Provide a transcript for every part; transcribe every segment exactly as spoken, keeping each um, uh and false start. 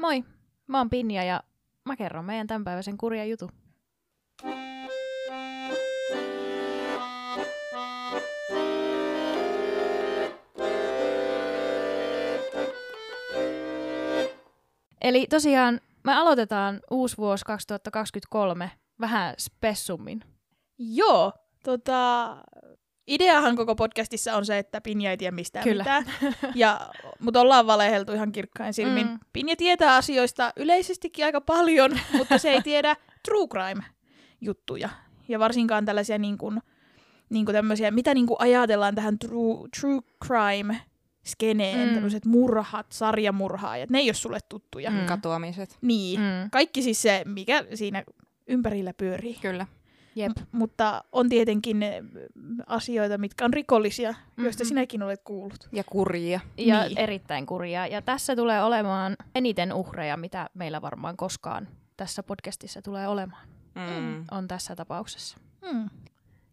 Moi, mä oon Pinja ja mä kerron meidän tämänpäiväisen kurja jutun. Eli tosiaan me aloitetaan uusi vuosi kaksituhattakaksikymmentäkolme vähän spessummin. Joo, tota... ideahan koko podcastissa on se, että Pinja ei tiedä mistään Kyllä. mitään, ja, mutta ollaan valeheltu ihan kirkkain silmin. Mm. Pinja tietää asioista yleisestikin aika paljon, mutta se ei tiedä true crime-juttuja. Ja varsinkaan tällaisia, niin kuin, niin kuin tämmöisiä, mitä niin kuin ajatellaan tähän true, true crime-skeneen, mm. tämmöiset murhat, sarjamurhaajat, ne ei ole sulle tuttuja. Mm. Katoamiset. Niin, mm. kaikki siis se, mikä siinä ympärillä pyörii. Kyllä. Jep. M- mutta on tietenkin asioita, mitkä on rikollisia, joista mm-hmm. sinäkin olet kuullut. Ja kurjia. Ja niin. Erittäin kurjia. Ja tässä tulee olemaan eniten uhreja, mitä meillä varmaan koskaan tässä podcastissa tulee olemaan. Mm. On tässä tapauksessa. Mm.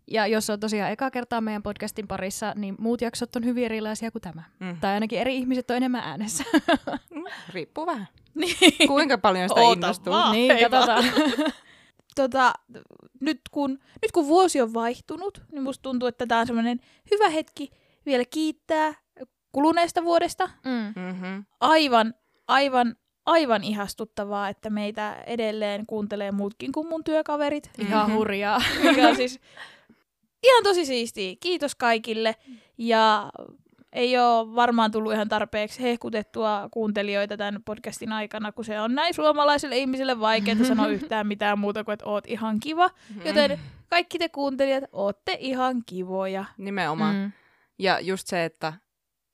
Ja jos on tosiaan ekaa kertaa meidän podcastin parissa, niin muut jaksot on hyvin erilaisia kuin tämä. Mm. Tai ainakin eri ihmiset on enemmän äänessä. Riippuu vähän. Niin. Kuinka paljon sitä Oota innostuu. Vaan. Niin, katsotaan. Tota, nyt, kun, nyt kun vuosi on vaihtunut, niin musta tuntuu, että tämä on semmoinen hyvä hetki vielä kiittää kuluneesta vuodesta. Mm-hmm. Aivan, aivan, aivan ihastuttavaa, että meitä edelleen kuuntelee muutkin kuin mun työkaverit. Mm-hmm. Ihan hurjaa. Mikä siis ihan tosi siistiä. Kiitos kaikille. Ja ei ole varmaan tullut ihan tarpeeksi hehkutettua kuuntelijoita tämän podcastin aikana, kun se on näin suomalaisille ihmisille vaikeaa sanoa yhtään mitään muuta kuin, että oot ihan kiva. Joten kaikki te kuuntelijat, ootte ihan kivoja. Nimenomaan. Mm. Ja just se, että,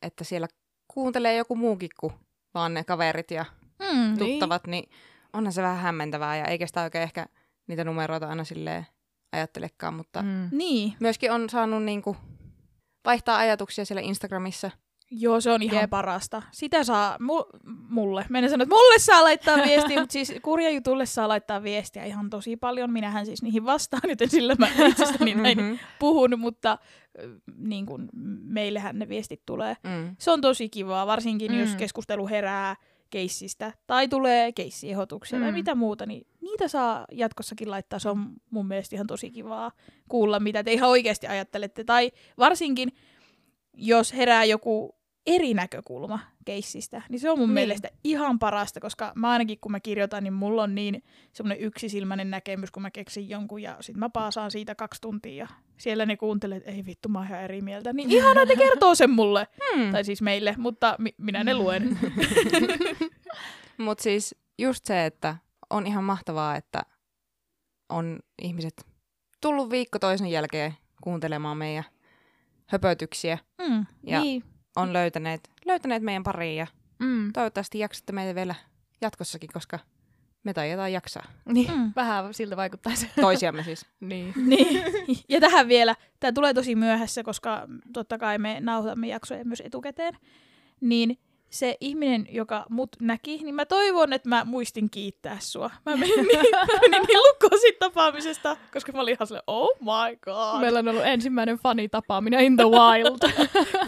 että siellä kuuntelee joku muukin kuin vaan ne kaverit ja mm, tuttavat, niin. niin onhan se vähän hämmentävää ja eikä sitä oikein ehkä niitä numeroita aina silleen ajattelekaan, mutta mm. niin. myöskin on saanut niinku... vaihtaa ajatuksia siellä Instagramissa. Joo, se on ihan Jep. parasta. Sitä saa mu- mulle. Mennään sanoa, että mulle saa laittaa viestiä, mutta siis kurjajutulle saa laittaa viestiä ihan tosi paljon. Minähän siis niihin vastaan, joten sillä mä itsestäni näin mm-hmm. puhun, mutta niin kun, meillähän ne viestit tulee. Mm. Se on tosi kivaa, varsinkin mm. jos keskustelu herää keissistä tai tulee keissiehotuksia mm. tai mitä muuta, niin niitä saa jatkossakin laittaa. Se on mun mielestä ihan tosi kivaa kuulla, mitä te ihan oikeasti ajattelette. Tai varsinkin, jos herää joku eri näkökulma keissistä, niin se on mun niin. mielestä ihan parasta, koska mä ainakin kun mä kirjoitan, niin mulla on niin semmoinen yksisilmäinen näkemys, kun mä keksin jonkun ja sit mä paasaan siitä kaksi tuntia. Siellä ne kuuntelee, että ei vittu, mä oon ihan eri mieltä. Niin ihanaa, ne kertoo sen mulle. Hmm. Tai siis meille, mutta mi- minä ne luen. Mut siis just se, että on ihan mahtavaa, että on ihmiset tullut viikko toisen jälkeen kuuntelemaan meidän höpötyksiä. Hmm. Ja niin. on löytäneet, löytäneet meidän pariin ja mm. toivottavasti jaksatte meitä vielä jatkossakin, koska me taidetaan jaksaa. Niin, mm. vähän siltä vaikuttaisi. Toisiamme siis. niin. niin. Ja tähän vielä, tämä tulee tosi myöhässä, koska totta kai me nauhoitamme jaksoja myös etukäteen, niin se ihminen, joka mut näki, niin mä toivon, että mä muistin kiittää sua. Mä menin, menin niin lukkoon siitä tapaamisesta, koska mä olin ihan silleen, oh my god. Meillä on ollut ensimmäinen funny-tapaaminen in the wild.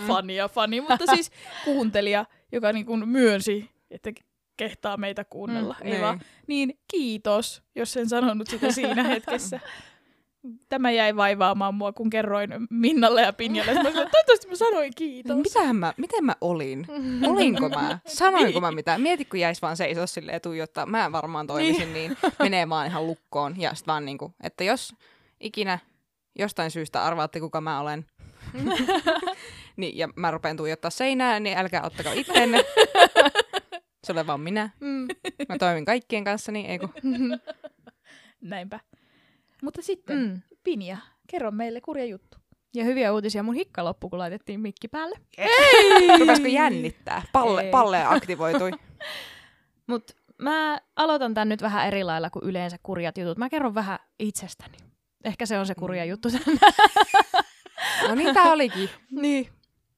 Funny ja funny, mutta siis kuuntelija, joka niin kuin myönsi, että kehtaa meitä kuunnella. Mm, ei vaan. Niin kiitos, jos en sanonut sitä siinä hetkessä. Tämä jäi vaivaamaan mua, kun kerroin Minnalle ja Pinjalle. Mä sanoin, toivottavasti mä sanoin kiitos. Mitähän mä, miten mä olin? Olinko mä? Sanoinko mä mitään? Mieti, kun jäisi vaan seisoa silleen tuijottaa. Mä varmaan toimisin niin. niin. Menee vaan ihan lukkoon. Ja sit vaan niinku, että jos ikinä jostain syystä arvaatte, kuka mä olen, niin, ja mä rupean tuijottaa seinää, niin älkää ottakaa itteenne. Se olen vaan minä. Mm. Mä toimin kaikkien kanssa, niin ei kun. Näinpä. Mutta sitten, mm. Pinja, kerro meille kurja juttu. Ja hyviä uutisia. Mun hikka loppui, kun laitettiin mikki päälle. Ei! Rupesko jännittää? Palle, palle aktivoitui. Mut mä aloitan tän nyt vähän eri lailla kuin yleensä kurjat jutut. Mä kerron vähän itsestäni. Ehkä se on se kurja juttu tänään. No niin, tää olikin. Niin.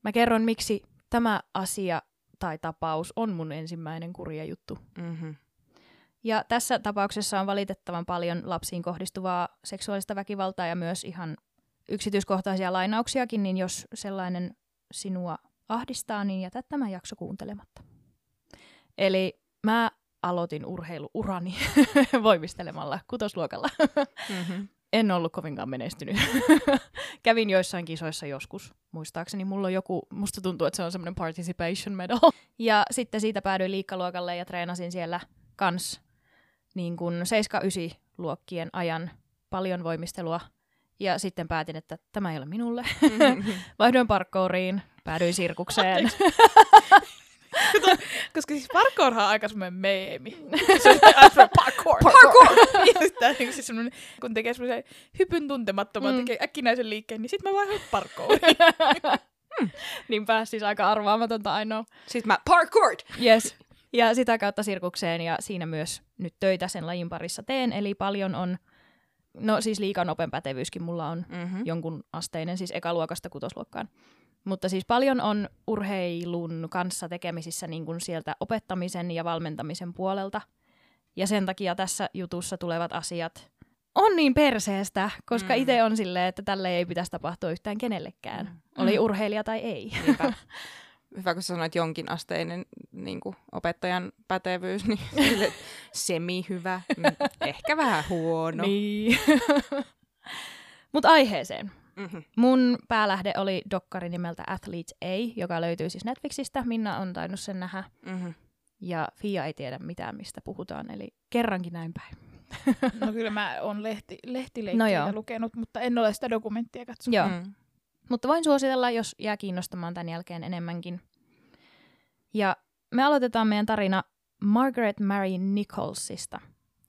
Mä kerron, miksi tämä asia tai tapaus on mun ensimmäinen kurja juttu. Mhm. Ja tässä tapauksessa on valitettavan paljon lapsiin kohdistuvaa seksuaalista väkivaltaa ja myös ihan yksityiskohtaisia lainauksiakin, niin jos sellainen sinua ahdistaa, niin jätä tämä jakso kuuntelematta. Eli mä aloitin urheiluurani voimistelemalla kutosluokalla. Mm-hmm. En ollut kovinkaan menestynyt. Kävin joissain kisoissa joskus, muistaakseni. Mulla on joku, musta tuntuu, että se on semmoinen participation medal. Ja sitten siitä päädyin liikkaluokalle ja treenasin siellä kans niin kuin seitsemän yhdeksän luokkien ajan paljon voimistelua. Ja sitten päätin, että tämä ei ole minulle. Mm-hmm. Vaihdoin parkouriin, päädyin sirkukseen. Kato, koska siis parkourhan on aika semmoinen meemi. Se on parkour! Parkour! parkour. Sitten, niin siis kun tekee semmoisen hypyn tuntemattoman, mm. tekee äkkinäisen liikkeen, niin sit mä vaihdan parkouriin. hmm. Niinpä, siis aika arvaamatonta ainoa. Sitten mä parkoured! Yes. Ja sitä kautta sirkukseen, ja siinä myös nyt töitä sen lajin parissa teen, eli paljon on, no siis liikan open pätevyyskin mulla on mm-hmm. jonkun asteinen, siis ekaluokasta kutosluokkaan. Mutta siis paljon on urheilun kanssa tekemisissä niin kuin sieltä opettamisen ja valmentamisen puolelta. Ja sen takia tässä jutussa tulevat asiat on niin perseestä, koska mm. itse on silleen, että tälle ei pitäisi tapahtua yhtään kenellekään. Mm. Oli urheilija tai ei. Hyvä, Hyvä kun sanoit jonkin asteinen niin kuin opettajan pätevyys, niin semi-hyvä, ehkä vähän huono. Niin. Mut aiheeseen. Mm-hmm. Mun päälähde oli dokkari nimeltä Athlete A, joka löytyy siis Netflixistä. Minna on tainnut sen nähdä. Mm-hmm. Ja Fia ei tiedä mitään, mistä puhutaan. Eli kerrankin näin päin. No kyllä mä oon lehti, lehtileikkeitä no lukenut, mutta en ole sitä dokumenttia katsonut. Joo. Mm. Mutta voin suositella, jos jää kiinnostamaan tämän jälkeen enemmänkin. Ja me aloitetaan meidän tarina Margaret Mary Nicholsista,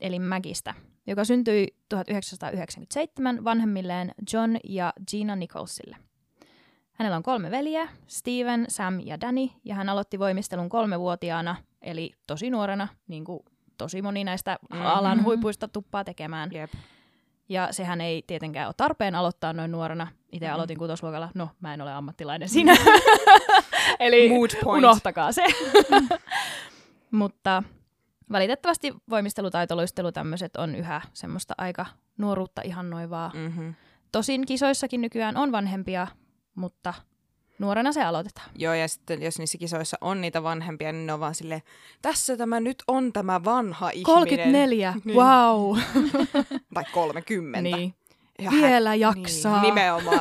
eli Maggiestä, joka syntyi tuhatyhdeksänsataayhdeksänkymmentäseitsemän vanhemmilleen John ja Gina Nicholsille. Hänellä on kolme veljeä, Steven, Sam ja Danny, ja hän aloitti voimistelun kolmevuotiaana, eli tosi nuorena, niin kuin tosi moni näistä alan huipuista tuppaa tekemään. Yep. Ja sehän ei tietenkään ole tarpeen aloittaa noin nuorena. Itse aloitin kutosluokalla, no mä en ole ammattilainen siinä, eli unohtakaa se. Mutta valitettavasti voimistelutaito, luistelu, tämmöiset on yhä semmoista aika nuoruutta ihannoivaa. Mm-hmm. Tosin kisoissakin nykyään on vanhempia, mutta nuorena se aloitetaan. Joo, ja sitten jos niissä kisoissa on niitä vanhempia, niin ne on vaan silleen, tässä tämä nyt on tämä vanha ihminen. kolmekymmentäneljä, niin. Wow. Tai kolmekymmentä. Niin. Ja vielä hän jaksaa. Niin, nimenomaan.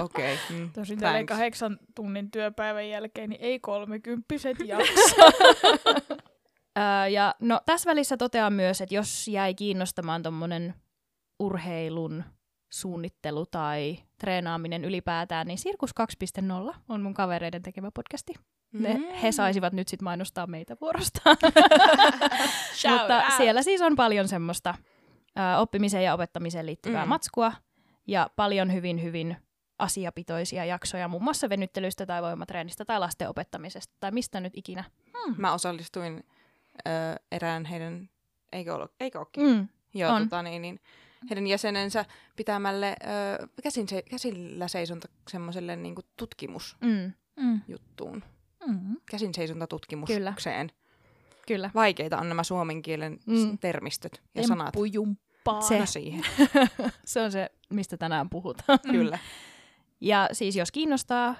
Okei. Okay. Mm, tosin tälle kahdeksan tunnin työpäivän jälkeen, niin ei kolmekymppiset jaksaa. Ja no, tässä välissä totean myös, että jos jäi kiinnostamaan tommonen urheilun suunnittelu tai treenaaminen ylipäätään, niin Sirkus kaksi piste nolla on mun kavereiden tekemä podcasti. Mm. Ne, he saisivat nyt sit mainostaa meitä vuorostaan. Mutta out. Siellä siis on paljon semmoista ä, oppimiseen ja opettamiseen liittyvää mm. matskua ja paljon hyvin hyvin asiapitoisia jaksoja, muun muassa venyttelystä tai voimatreenistä tai lasten opettamisesta tai mistä nyt ikinä. Hmm. Mä osallistuin Öö, erään heidän, eikö, ollut, eikö olekin, mm, joo, tota, niin, niin, heidän jäsenensä pitämälle öö, käsin se, käsillä seisonta semmoiselle niin kuin tutkimusjuttuun. Mm, mm. Käsin seisonta tutkimukseen. Kyllä. Kyllä. Vaikeita on nämä suomen kielen mm. termistöt ja sanat. Temppujumppaa. Se. No siihen. Se on se, mistä tänään puhutaan. Kyllä. Ja siis jos kiinnostaa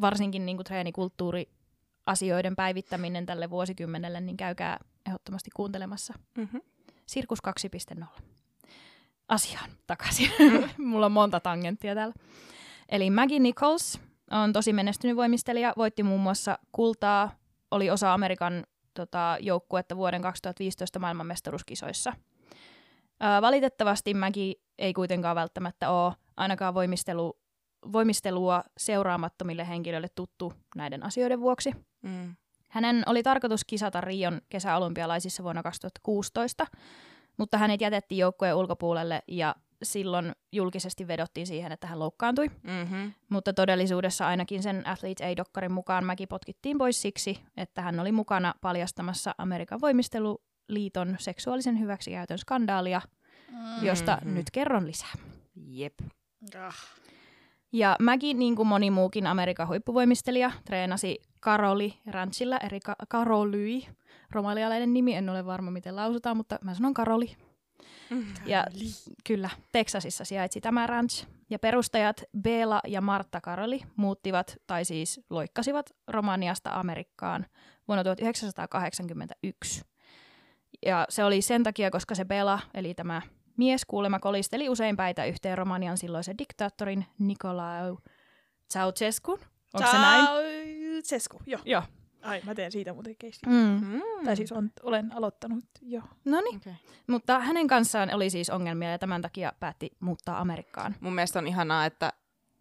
varsinkin niin kuin treenikulttuuri, asioiden päivittäminen tälle vuosikymmenelle, niin käykää ehdottomasti kuuntelemassa. Mm-hmm. Sirkus kaksi piste nolla. Asiaan takaisin. Mm-hmm. Mulla on monta tangenttia täällä. Eli Maggie Nichols on tosi menestynyt voimistelija. Voitti muun muassa kultaa. Oli osa Amerikan tota, joukkuetta vuoden kaksituhattaviisitoista maailmanmestaruuskisoissa. Ää, valitettavasti Maggie ei kuitenkaan välttämättä ole ainakaan voimistelu voimistelua seuraamattomille henkilöille tuttu näiden asioiden vuoksi. Mm. Hänen oli tarkoitus kisata Rion kesäolympialaisissa vuonna kaksituhattakuusitoista, mutta hänet jätettiin joukkueen ulkopuolelle ja silloin julkisesti vedottiin siihen, että hän loukkaantui. Mm-hmm. Mutta todellisuudessa ainakin sen Athlete A-dokkarin mukaan Maggie potkittiin pois siksi, että hän oli mukana paljastamassa Amerikan voimisteluliiton seksuaalisen hyväksikäytön skandaalia, mm-hmm. josta nyt kerron lisää. Jep. Ah. Ja Maggie, niin kuin moni muukin Amerikan huippuvoimistelija, treenasi Károlyi Ranchilla, eri Ka- Károlyi, romalialainen nimi, en ole varma miten lausutaan, mutta mä sanon Károlyi. Mm. Ja kyllä, Teksasissa sijaitsi tämä ranch. Ja perustajat Béla ja Marta Károlyi muuttivat, tai siis loikkasivat Romaniasta Amerikkaan vuonna tuhatyhdeksänsataakahdeksankymmentäyksi. Ja se oli sen takia, koska se Béla, eli tämä mies kuulemma, kolisteli usein päitä yhteen Romanian silloisen diktaattorin Nicolae Ceaușescun. Onko se näin? Ceaușescu, joo. Joo. Ai, mä teen siitä muuten keissin. Mm. Mm. Tai siis on, olen aloittanut jo. No niin. Okay. Mutta hänen kanssaan oli siis ongelmia ja tämän takia päätti muuttaa Amerikkaan. Mun mielestä on ihanaa, että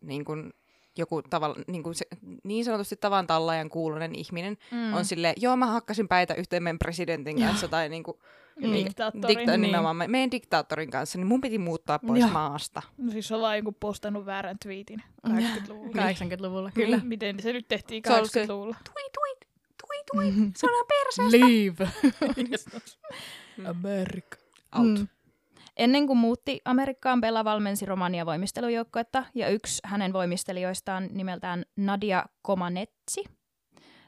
niin kun joku tavalla, niin, kun se, niin sanotusti tavan tallaajan kuulunen ihminen mm. on silleen, joo mä hakkasin päitä yhteen meidän presidentin kanssa tai niin kuin mm. diktaattorin, dikta- niin. meidän diktaattorin kanssa, niin mun piti muuttaa pois ja. maasta. No siis ollaan joku postannut väärän twiitin kahdeksankymmentäluvulla. kahdeksankymmentäluvulla, kyllä. Niin. Miten se nyt tehtiin kahdeksankymmentäluvulla? Tweet, tweet. Tui, tui, sana perseestä. Leave. America. Out. Mm. Ennen kuin muutti Amerikkaan, Béla valmensi Romania voimistelujoukkoetta ja yksi hänen voimistelijoistaan nimeltään Nadia Comaneci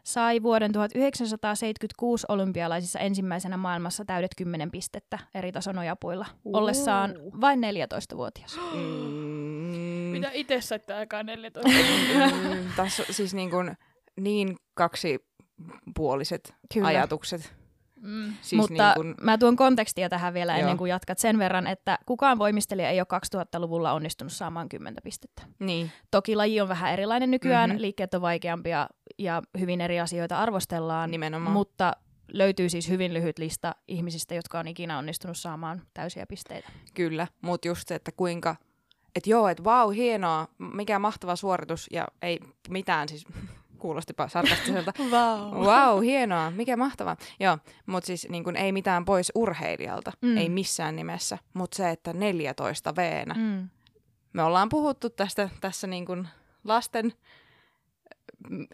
sai vuoden tuhatyhdeksänsataaseitsemänkymmentäkuusi olympialaisissa ensimmäisenä maailmassa täydet kymmenen pistettä eri tason ojapuilla, uh. ollessaan vain neljätoistavuotias. Mm. Mitä itse saitte aikaa neljätoista? mm, tässä siis niin, kuin, niin kaksi... puoliset Kyllä. ajatukset. Mm. Siis Mutta niin kun... mä tuon kontekstia tähän vielä Joo. ennen kuin jatkat sen verran, että kukaan voimistelija ei ole kaksituhattaluvulla onnistunut saamaan kymmentä pistettä. Niin. Toki laji on vähän erilainen nykyään, mm-hmm. liikkeet on vaikeampia ja hyvin eri asioita arvostellaan. Nimenomaan. Mutta löytyy siis hyvin lyhyt lista ihmisistä, jotka on ikinä onnistunut saamaan täysiä pisteitä. Kyllä, mutta just se, että kuinka... Että joo, että vau, wow, hienoa, mikä mahtava suoritus ja ei mitään siis... Kuulostipa sarkastiselta. Vau, wow. wow, hienoa, mikä mahtavaa. Joo, mutta siis niin kun ei mitään pois urheilijalta, mm. ei missään nimessä, mutta se, että neljätoista veenä. Mm. Me ollaan puhuttu tästä tässä niin kun lasten,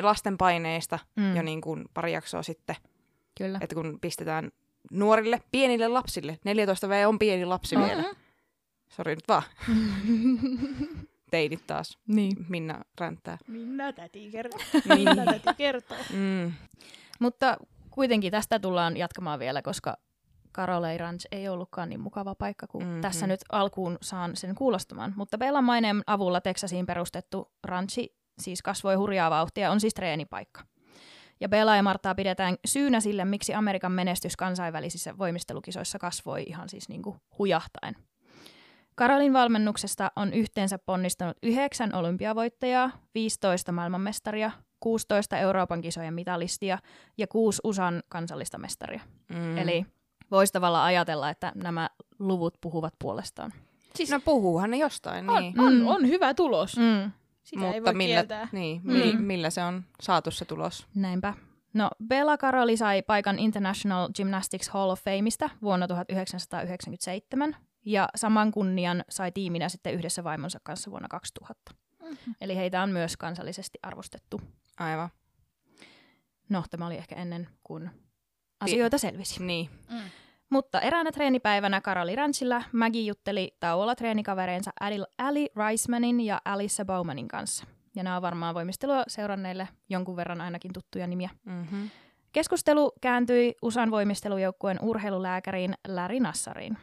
lasten paineista mm. jo niin kun pari jaksoa sitten. Kyllä. Että kun pistetään nuorille, pienille lapsille, neljätoista vuotias on pieni lapsi oh. vielä. Sori nyt vaan. Teinit taas. Niin. Minna ränttää. Minna täti kertoo. Minna täti kertoo. Mm. Mutta kuitenkin tästä tullaan jatkamaan vielä, koska Károlyi Ranch ei ollutkaan niin mukava paikka, kun mm-hmm. tässä nyt alkuun saan sen kuulostamaan. Mutta Bélan maineen avulla Teksasiin perustettu ranchi siis kasvoi hurjaa vauhtia, on siis treenipaikka. Ja Béla ja Martaa pidetään syynä sille, miksi Amerikan menestys kansainvälisissä voimistelukisoissa kasvoi ihan siis niin kuin hujahtain. Károlyin valmennuksesta on yhteensä ponnistanut yhdeksän olympiavoittajaa, viisitoista maailmanmestaria, kuusitoista Euroopan kisojen mitalistia ja kuusi U S A:n kansallista mestaria. Mm. Eli voisi tavallaan ajatella, että nämä luvut puhuvat puolestaan. Siis no puhuuhan ne jostain. On, niin. on, mm. on hyvä tulos. Mm. Sitä Mutta ei voi millä, kieltää. Niin, mm. mi, millä se on saatu se tulos? Näinpä. No, Béla Károlyi sai paikan International Gymnastics Hall of Fameista vuonna tuhatyhdeksänsataayhdeksänkymmentäseitsemän. Ja saman kunnian sai tiiminä sitten yhdessä vaimonsa kanssa vuonna kaksituhatta. Mm-hmm. Eli heitä on myös kansallisesti arvostettu. Aivan. No, tämä oli ehkä ennen kuin asioita Pi- selvisi. Niin. Mm. Mutta eräänä treenipäivänä Károlyi Ranchilla Maggie jutteli tauolla treenikavereensa Aly Raismanin ja Alyssa Baumannin kanssa. Ja nämä on varmaan voimistelua seuranneille jonkun verran ainakin tuttuja nimiä. Mm-hmm. Keskustelu kääntyi U S A:n voimistelujoukkueen urheilulääkäriin Larry Nassariin.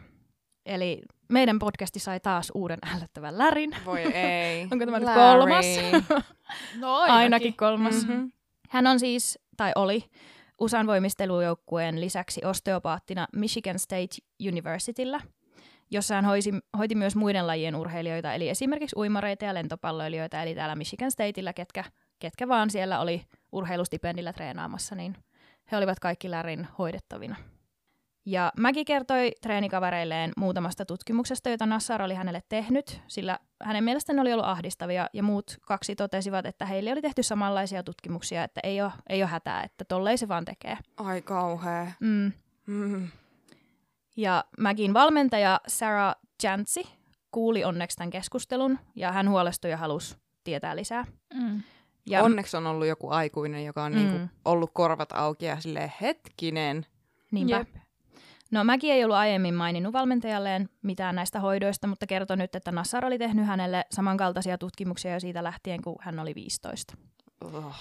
Eli meidän podcasti sai taas uuden ällöttävän Lärin. Voi ei. Onko tämä nyt kolmas? No ainakin. ainakin kolmas. Mm-hmm. Hän on siis, tai oli, U S A:n voimistelujoukkueen lisäksi osteopaattina Michigan State Universityllä, jossa hän hoisi, hoiti myös muiden lajien urheilijoita, eli esimerkiksi uimareita ja lentopalloilijoita, eli täällä Michigan Stateillä, ketkä, ketkä vaan siellä oli urheilustipendillä treenaamassa, niin he olivat kaikki Lärin hoidettavina. Ja Maggie kertoi treenikavereilleen muutamasta tutkimuksesta, jota Nassar oli hänelle tehnyt, sillä hänen mielestään ne oli ollut ahdistavia, ja muut kaksi totesivat, että heille oli tehty samanlaisia tutkimuksia, että ei ole, ei ole hätää, että tollei se vaan tekee. Ai kauhea. Mm. Mm. Ja Maggien valmentaja Sarah Jantzi kuuli onneksi tämän keskustelun, ja hän huolestui ja halusi tietää lisää. Mm. Ja onneksi on ollut joku aikuinen, joka on mm. niinku ollut korvat auki ja silleen hetkinen. Niinpä. Jep. No Maggie ei ollut aiemmin maininnut valmentajalleen mitään näistä hoidoista, mutta kertoi nyt, että Nassar oli tehnyt hänelle samankaltaisia tutkimuksia jo siitä lähtien, kun hän oli viisitoista. Oh.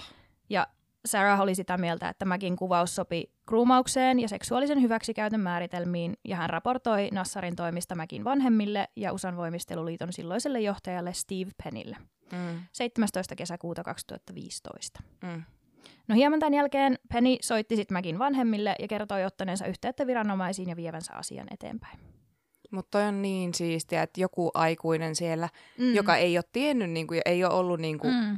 Ja Sarah oli sitä mieltä, että Maggien kuvaus sopi kruumaukseen ja seksuaalisen hyväksikäytön määritelmiin, ja hän raportoi Nassarin toimista Maggien vanhemmille ja U S A:n voimisteluliiton silloiselle johtajalle Steve Pennylle. Mm. seitsemästoista kesäkuuta kaksituhattaviisitoista. Mm. No hieman tämän jälkeen Penny soitti sitten Maggien vanhemmille ja kertoi ottaneensa yhteyttä viranomaisiin ja vievänsä asian eteenpäin. Mutta toi on niin siistiä, että joku aikuinen siellä, mm. joka ei ole tiennyt, niin kuin, ei ole ollut, niin kuin, mm.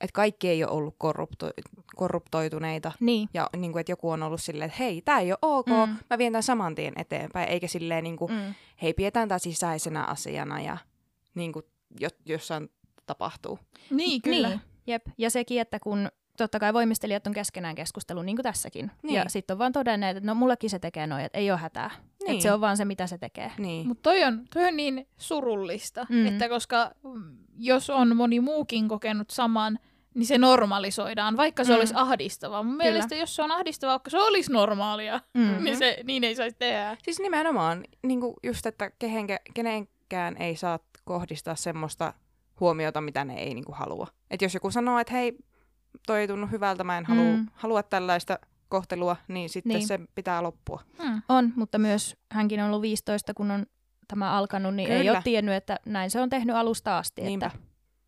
että kaikki ei ole ollut korrupto- korruptoituneita. Niin. Ja niin kuin, että joku on ollut silleen, että hei, tämä ei ole ok, mm. mä vien tämän saman tien eteenpäin. Eikä silleen, niin kuin, mm. hei, pidetään tämä sisäisenä asiana ja niin kuin, jossain tapahtuu. Niin, kyllä. Niin. Jep. Ja sekin, että kun totta kai voimistelijat on keskenään keskustelu, niin kuin tässäkin. Niin. Ja sitten on vaan todenneet, että no mullekin se tekee noin, että ei ole hätää. Niin. Että se on vaan se, mitä se tekee. Niin. Mutta toi on, toi on niin surullista, mm. että koska jos on moni muukin kokenut saman, niin se normalisoidaan, vaikka se mm. olisi ahdistavaa. Mun Kyllä. mielestä jos se on ahdistavaa, vaikka se olisi normaalia, mm-hmm. niin, se, niin ei saisi tehdä. Siis nimenomaan niin kuin just, että kehenkä, kenenkään ei saa kohdistaa semmoista huomiota, mitä ne ei niin kuin halua. Että jos joku sanoo, että hei, toi ei tunnu hyvältä, mä en halua, mm. halua tällaista kohtelua, niin sitten niin. se pitää loppua. Hmm. On, mutta myös hänkin on ollut viisitoista, kun on tämä alkanut, niin Kyllä. ei ole tiennyt, että näin se on tehnyt alusta asti, Niinpä. Että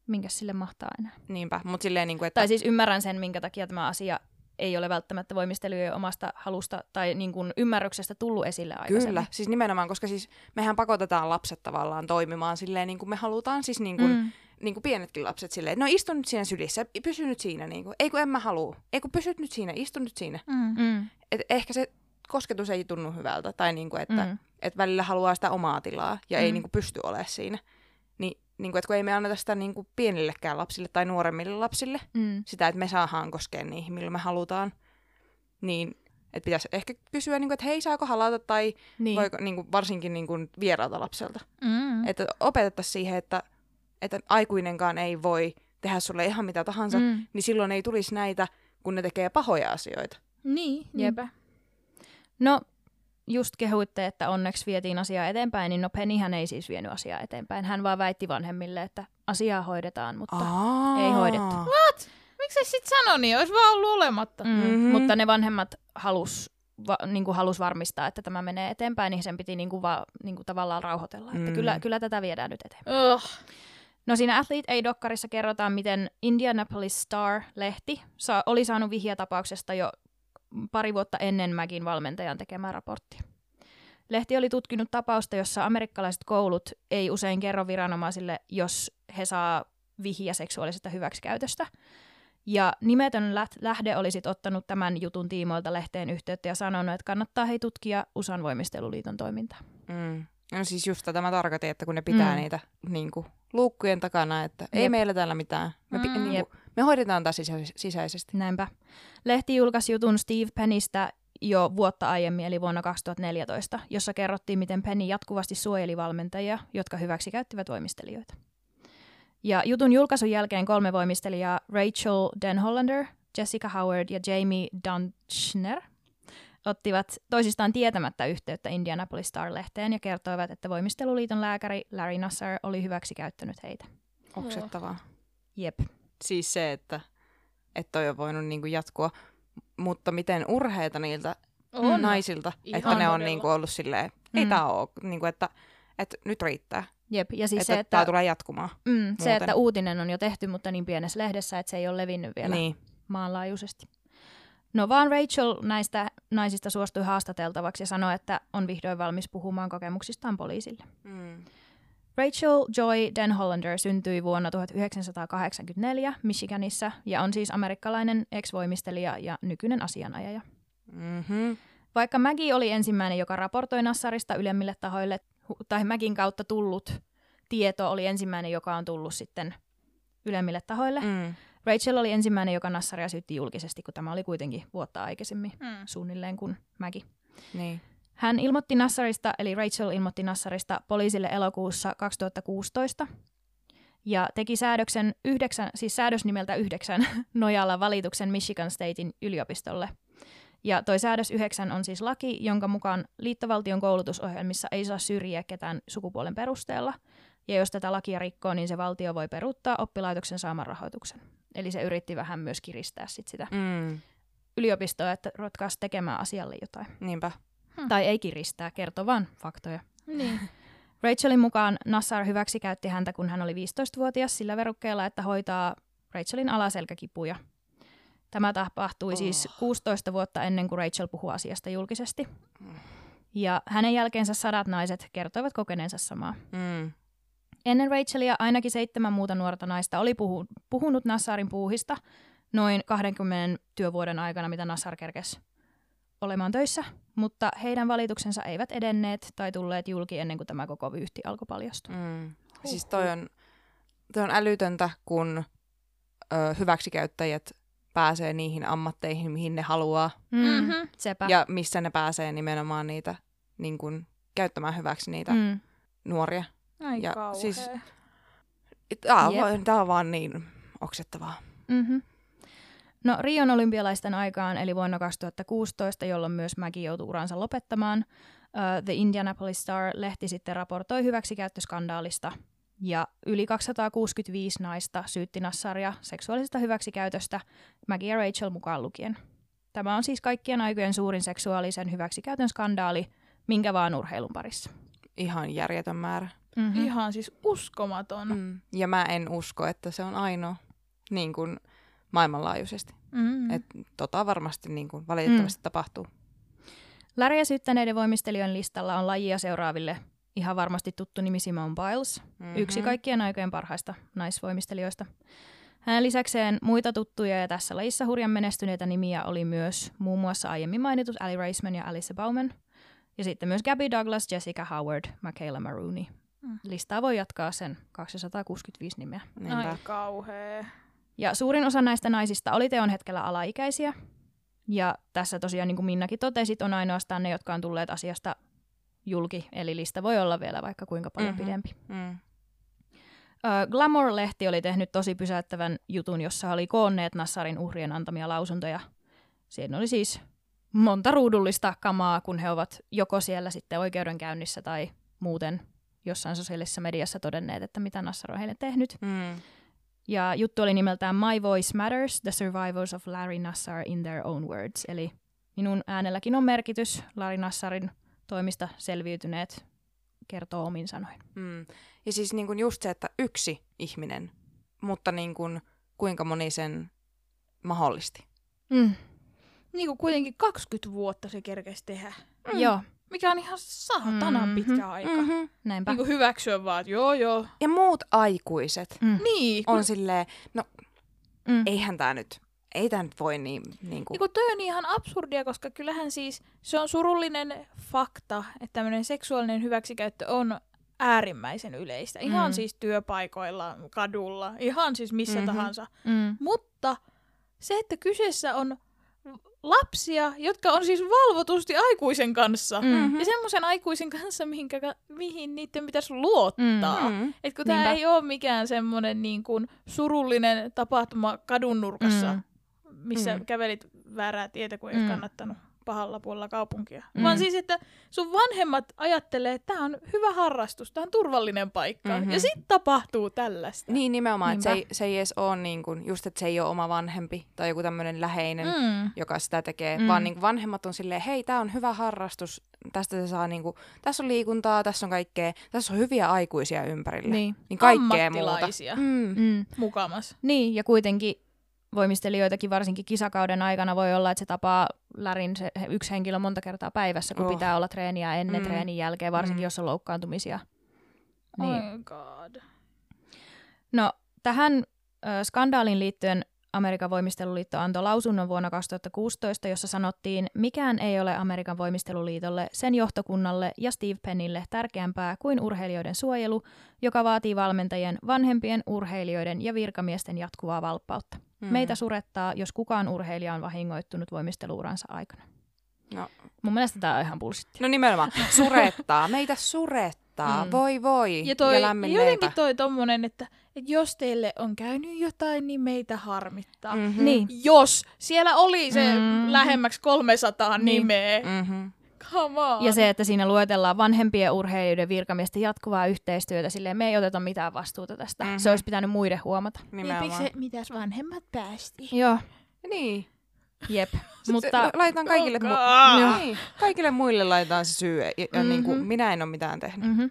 minkäs sille mahtaa enää. Niinpä, mutta silleen niin kuin, että... Tai siis ymmärrän sen, minkä takia tämä asia ei ole välttämättä voimistelujen omasta halusta tai niin kuin ymmärryksestä tullut esille aikaisemmin. Kyllä, siis nimenomaan, koska siis mehän pakotetaan lapset tavallaan toimimaan silleen niin kuin me halutaan, siis niin kuin... Mm. Niinku pienetkin lapset silleen, no istu nyt siinä sylissä, pysy nyt siinä. Niinku. Ei kun en mä haluu. Ei kun pysyt nyt siinä, istu nyt siinä. Mm. Et ehkä se kosketus ei tunnu hyvältä. Tai niinku, että mm. et välillä haluaa sitä omaa tilaa ja mm. ei niinku pysty olemaan siinä. Ni, niinku, et kun ei me anneta sitä niinku pienillekään lapsille tai nuoremmille lapsille, mm. sitä, että me saadaan koskea niihin, millä me halutaan, niin... Että pitäisi ehkä kysyä, niin kuin, että hei, saako halata tai niin. voiko, niin kuin, varsinkin niin kuin vieraalta lapselta. Mm. Että opetettaisiin siihen, että että aikuinenkaan ei voi tehdä sulle ihan mitä tahansa, mm. niin silloin ei tulisi näitä, kun ne tekee pahoja asioita. Niin, jepä. Mm. No, just kehuitte, että onneksi vietiin asiaa eteenpäin, niin no Pennyhän ei siis vienyt asiaa eteenpäin. Hän vaan väitti vanhemmille, että asiaa hoidetaan, mutta Aa. ei hoidettu. What? Miksi ei sit sano niin? Olisi vaan ollut olematta. Mm-hmm. Mutta ne vanhemmat halus, va, niin kuin halus varmistaa, että tämä menee eteenpäin, niin sen piti niin kuin va, niin kuin tavallaan rauhoitella. Mm. Että kyllä, kyllä tätä viedään nyt eteenpäin. Oh. No siinä Athlete A-dokkarissa kerrotaan, miten Indianapolis Star-lehti saa, oli saanut vihjatapauksesta jo pari vuotta ennen Maggien valmentajan tekemää raporttia. Lehti oli tutkinut tapausta, jossa amerikkalaiset koulut ei usein kerro viranomaisille, jos he saa vihjä seksuaalisesta hyväksikäytöstä. Ja nimetön lähde oli sit ottanut tämän jutun tiimoilta lehteen yhteyttä ja sanonut, että kannattaa hei tutkia USA:n voimisteluliiton toimintaa. Mm. No siis just tätä mä tarkoitin, että kun ne pitää mm. niitä niinku luukkujen takana, että ei Jep. meillä täällä mitään. Me, mm, niin kuin, me hoidetaan tämä sisä- sisäisesti. Näinpä. Lehti julkaisi jutun Steve Pennystä jo vuotta aiemmin, eli vuonna kaksituhattaneljätoista, jossa kerrottiin, miten Penny jatkuvasti suojeli valmentajia, jotka hyväksikäyttivät voimistelijoita. Ja jutun julkaisun jälkeen kolme voimistelijaa, Rachael Denhollander, Jessica Howard ja Jamie Dantzscher, ottivat toisistaan tietämättä yhteyttä Indianapolis Star-lehteen ja kertoivat, että voimisteluliiton lääkäri Larry Nassar oli hyväksikäyttänyt heitä. Oksettavaa. Jep. Siis se, että, että toi on voinut niinku jatkua, mutta miten urheita niiltä on. Naisilta, Ihan että ne on niinku ollut silleen, ei mm. tää oo, niinku, että, että nyt riittää. Jep. Ja siis että, se, että tää tulee jatkumaan. Mm, se, että uutinen on jo tehty, mutta niin pienessä lehdessä, että se ei ole levinnyt vielä niin. maanlaajuisesti. No vaan Rachael näistä naisista suostui haastateltavaksi ja sanoi, että on vihdoin valmis puhumaan kokemuksistaan poliisille. Mm. Rachael Joy Denhollander syntyi vuonna tuhatyhdeksänsataakahdeksankymmentäneljä Michiganissa ja on siis amerikkalainen ex-voimistelija ja nykyinen asianajaja. Mm-hmm. Vaikka Maggie oli ensimmäinen, joka raportoi Nassarista ylemmille tahoille, tai Maggien kautta tullut tieto oli ensimmäinen, joka on tullut sitten ylemmille tahoille, mm. Rachael oli ensimmäinen, joka Nassaria syytti julkisesti, kun tämä oli kuitenkin vuotta aikaisemmin mm. suunnilleen kuin Maggie. Niin. Hän ilmoitti Nassarista, eli Rachael ilmoitti Nassarista poliisille elokuussa kaksituhattakuusitoista ja teki säädöksen yhdeksän, siis säädös nimeltä yhdeksän nojalla valituksen Michigan Statein yliopistolle. Ja toi säädös yhdeksän on siis laki, jonka mukaan liittovaltion koulutusohjelmissa ei saa syrjiä ketään sukupuolen perusteella. Ja jos tätä lakia rikkoo, niin se valtio voi peruuttaa oppilaitoksen saaman rahoituksen. Eli se yritti vähän myös kiristää sit sitä mm. yliopistoa, että rotkaisi tekemään asialle jotain. Niinpä. Hmm. Tai ei kiristää, kertoo vaan faktoja. Niin. Rachelin mukaan Nassar hyväksikäytti häntä, kun hän oli viisitoistavuotias sillä verukkeella, että hoitaa Rachelin alaselkäkipuja. Tämä tapahtui oh. siis kuusitoista vuotta ennen kuin Rachael puhui asiasta julkisesti. Ja hänen jälkeensä sadat naiset kertoivat kokeneensa samaa. Mm. Ennen Rachaelia ainakin seitsemän muuta nuorta naista oli puhu, puhunut Nassarin puuhista noin kaksikymmentä työvuoden aikana, mitä Nassar kerkesi olemaan töissä, mutta heidän valituksensa eivät edenneet tai tulleet julki ennen kuin tämä koko vyyhti alkoi paljastua. Mm. Siis toi on, toi on älytöntä, kun ö, hyväksikäyttäjät pääsee niihin ammatteihin, mihin ne haluaa. Mm-hmm. Sepä. Ja missä ne pääsee nimenomaan niitä, niin kun, käyttämään hyväksi niitä mm. nuoria. Ai ja kauhea. Siis, tää on, yep. tää on vaan niin oksettavaa. Mm-hmm. No Rion olympialaisten aikaan, eli vuonna kaksituhattakuusitoista, jolloin myös Maggie joutui uransa lopettamaan, uh, The Indianapolis Star-lehti sitten raportoi hyväksikäyttöskandaalista. Ja yli kaksisataakuusikymmentäviisi naista syytti Nassaria seksuaalisesta hyväksikäytöstä, Maggie ja Rachael mukaan lukien. Tämä on siis kaikkien aikojen suurin seksuaalisen hyväksikäytön skandaali, minkä vaan urheilun parissa. Ihan järjetön määrä. Mm-hmm. Ihan siis uskomaton. Mm. Ja mä en usko, että se on ainoa niin kuin maailmanlaajuisesti. Mm-hmm. Et tota varmasti niin kuin valitettavasti mm. tapahtuu. Läriä syyttäneiden voimistelijoiden listalla on lajia seuraaville ihan varmasti tuttu nimi Simone Biles, mm-hmm. yksi kaikkien aikojen parhaista naisvoimistelijoista. Hänen lisäkseen muita tuttuja ja tässä lajissa hurjan menestyneitä nimiä oli myös muun muassa aiemmin mainitut Aly Raisman ja Alyssa Baumann. Ja sitten myös Gabby Douglas, Jessica Howard, McKayla Maroney. Mm. Listaa voi jatkaa sen kaksisataakuusikymmentäviisi nimeä. Niinpä. Ai kauhea. Ja suurin osa näistä naisista oli teon hetkellä alaikäisiä. Ja tässä tosiaan, niin kuin Minnakin totesit, on ainoastaan ne, jotka on tulleet asiasta julki. Eli lista voi olla vielä vaikka kuinka paljon mm-hmm. pidempi. Mm. Uh, Glamour-lehti oli tehnyt tosi pysäyttävän jutun, jossa oli koonneet Nassarin uhrien antamia lausuntoja. Siinä oli siis monta ruudullista kamaa, kun he ovat joko siellä sitten oikeudenkäynnissä tai muuten jossain sosiaalisessa mediassa todenneet, että mitä Nassar on heille tehnyt. Mm. Ja juttu oli nimeltään My Voice Matters, The Survivors of Larry Nassar in Their Own Words. Eli minun äänelläkin on merkitys, Larry Nassarin toimista selviytyneet kertoo omin sanoin. Mm. Ja siis niin kun just se, että yksi ihminen, mutta niin kun, kuinka moni sen mahdollisti. Mm. Niin kuin kuitenkin kaksikymmentä vuotta se kerkesi tehdä. Mm. Joo. Mikä on ihan saatanan mm-hmm. pitkä aika. Mm-hmm. Näinpä. Niin kuin hyväksyä vaan, joo joo. Ja muut aikuiset mm. niin, kun on silleen, no mm. eihän tää nyt, ei tää nyt voi niin. Niin kuin niin toi on ihan absurdia, koska kyllähän siis se on surullinen fakta, että tämmöinen seksuaalinen hyväksikäyttö on äärimmäisen yleistä. Ihan mm. siis työpaikoilla, kadulla, ihan siis missä mm-hmm. tahansa. Mm. Mutta se, että kyseessä on lapsia, jotka on siis valvotusti aikuisen kanssa. Mm-hmm. Ja semmoisen aikuisen kanssa, mihinkä, mihin niiden pitäisi luottaa. Mm-hmm. Et kun tämä ei ole mikään semmoinen niin kuin surullinen tapahtuma kadun nurkassa, mm-hmm. missä mm-hmm. kävelit väärää tietä, kun ei mm-hmm. kannattanut pahalla puolella kaupunkia. Mm-hmm. Vaan siis, että sun vanhemmat ajattelee, että tämä on hyvä harrastus, tämä on turvallinen paikka. Mm-hmm. Ja sitten tapahtuu tällaista. Niin nimenomaan, että se ei, se ei edes ole niin kuin, just, että se ei ole oma vanhempi tai joku tämmöinen läheinen, mm. joka sitä tekee. Mm. Vaan niin kuin vanhemmat on silleen, hei, tämä on hyvä harrastus, tästä se saa niin kuin, tässä on liikuntaa, tässä on kaikkea, tässä on hyviä aikuisia ympärillä. Niin, niin kaikkea ammattilaisia muuta. Mm. Mm. mukamas. Niin, ja kuitenkin voimistelijoitakin varsinkin kisakauden aikana voi olla, että se tapaa Lärin se yksi henkilö monta kertaa päivässä, kun oh. pitää olla treeniä ennen mm. treenin jälkeen, varsinkin mm. jos on loukkaantumisia. Niin. Oh god. No, tähän ö, skandaaliin liittyen Amerikan voimisteluliitto antoi lausunnon vuonna kaksituhattakuusitoista, jossa sanottiin, mikään ei ole Amerikan voimisteluliitolle, sen johtokunnalle ja Steve Pennylle tärkeämpää kuin urheilijoiden suojelu, joka vaatii valmentajien, vanhempien, urheilijoiden ja virkamiesten jatkuvaa valppautta. Mm. Meitä surettaa, jos kukaan urheilija on vahingoittunut voimisteluuransa aikana. No. Mun mielestä tämä on ihan bullshit. No nimenomaan. Surettaa. Meitä surettaa. Mm. Voi voi. Ja, toi, ja lämmin leipä. Jotenkin toi tommonen, että, että jos teille on käynyt jotain, niin meitä harmittaa. Mm-hmm. Niin. Jos siellä oli se mm-hmm. lähemmäksi kolmesataa niin. nimeä. Mm-hmm. Come on. Ja se, että siinä luetellaan vanhempien urheilijoiden virkamiesten jatkuvaa yhteistyötä, silleen me ei oteta mitään vastuuta tästä. Mm-hmm. Se olisi pitänyt muiden huomata. Nimenomaan. Mitäs vanhemmat päästi? Joo. Niin. Jep. Mutta laitan kaikille, mu- niin. kaikille muille laitaan se syy. Ja, mm-hmm. niin kuin minä en ole mitään tehnyt. Mm-hmm.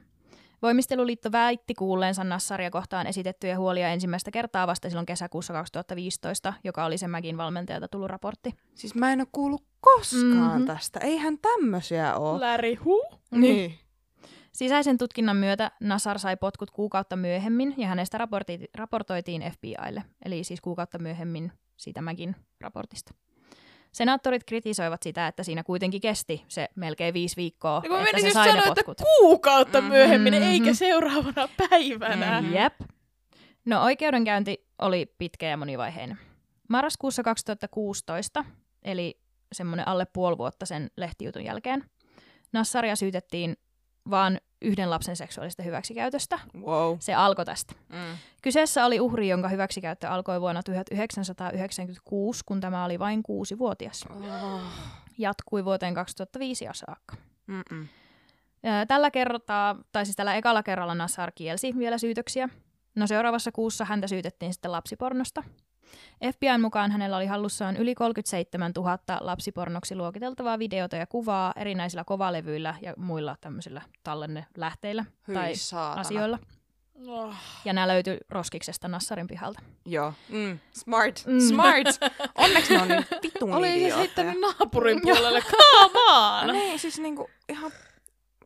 Voimisteluliitto väitti kuulleensa Nassaria kohtaan esitettyjä huolia ensimmäistä kertaa vasta silloin kesäkuussa kaksituhattaviisitoista, joka oli se Maggien valmentajalta tullut raportti. Siis mä en ole kuullut koskaan mm-hmm. tästä. Eihän tämmöisiä ole. Larry who? Niin. niin. Sisäisen tutkinnan myötä Nassar sai potkut kuukautta myöhemmin ja hänestä raporti- raportoitiin F B I:lle, eli siis kuukautta myöhemmin siitä Maggien raportista. Senaattorit kritisoivat sitä, että siinä kuitenkin kesti se melkein viisi viikkoa, ja että se sai sanoa, ne potkut. Että kuukautta myöhemmin, mm-hmm. eikä seuraavana päivänä. Jep. No oikeudenkäynti oli pitkä ja monivaiheinen. Marraskuussa kaksituhattakuusitoista, eli semmoinen alle puoli vuotta sen lehtijutun jälkeen, Nassaria syytettiin vaan yhden lapsen seksuaalista hyväksikäytöstä. Wow. Se alkoi tästä. Mm. Kyseessä oli uhri, jonka hyväksikäyttö alkoi vuonna yhdeksänkymmentäkuusi, kun tämä oli vain kuusivuotias. Oh. Jatkui vuoteen kaksituhattaviisi saakka. Mm-mm. Tällä kertaa, tai siis tällä ekalla kerralla Nassar kielsi vielä syytöksiä. No seuraavassa kuussa häntä syytettiin sitten lapsipornosta. F B I:n mukaan hänellä oli hallussaan yli kolmekymmentäseitsemäntuhatta lapsipornoksi luokiteltavaa videota ja kuvaa erinäisillä kovalevyillä ja muilla tämmöisillä tallennelähteillä Hyi tai saatana. Asioilla. Oh. Ja nämä löytyi roskiksesta Nassarin pihalta. Joo. Mm. Smart. Mm. Smart. Onneksi ne on niin vitun oli idiootteja. Oli heittänyt naapurin puolelle. Kaamaan! No niin, siis niinku ihan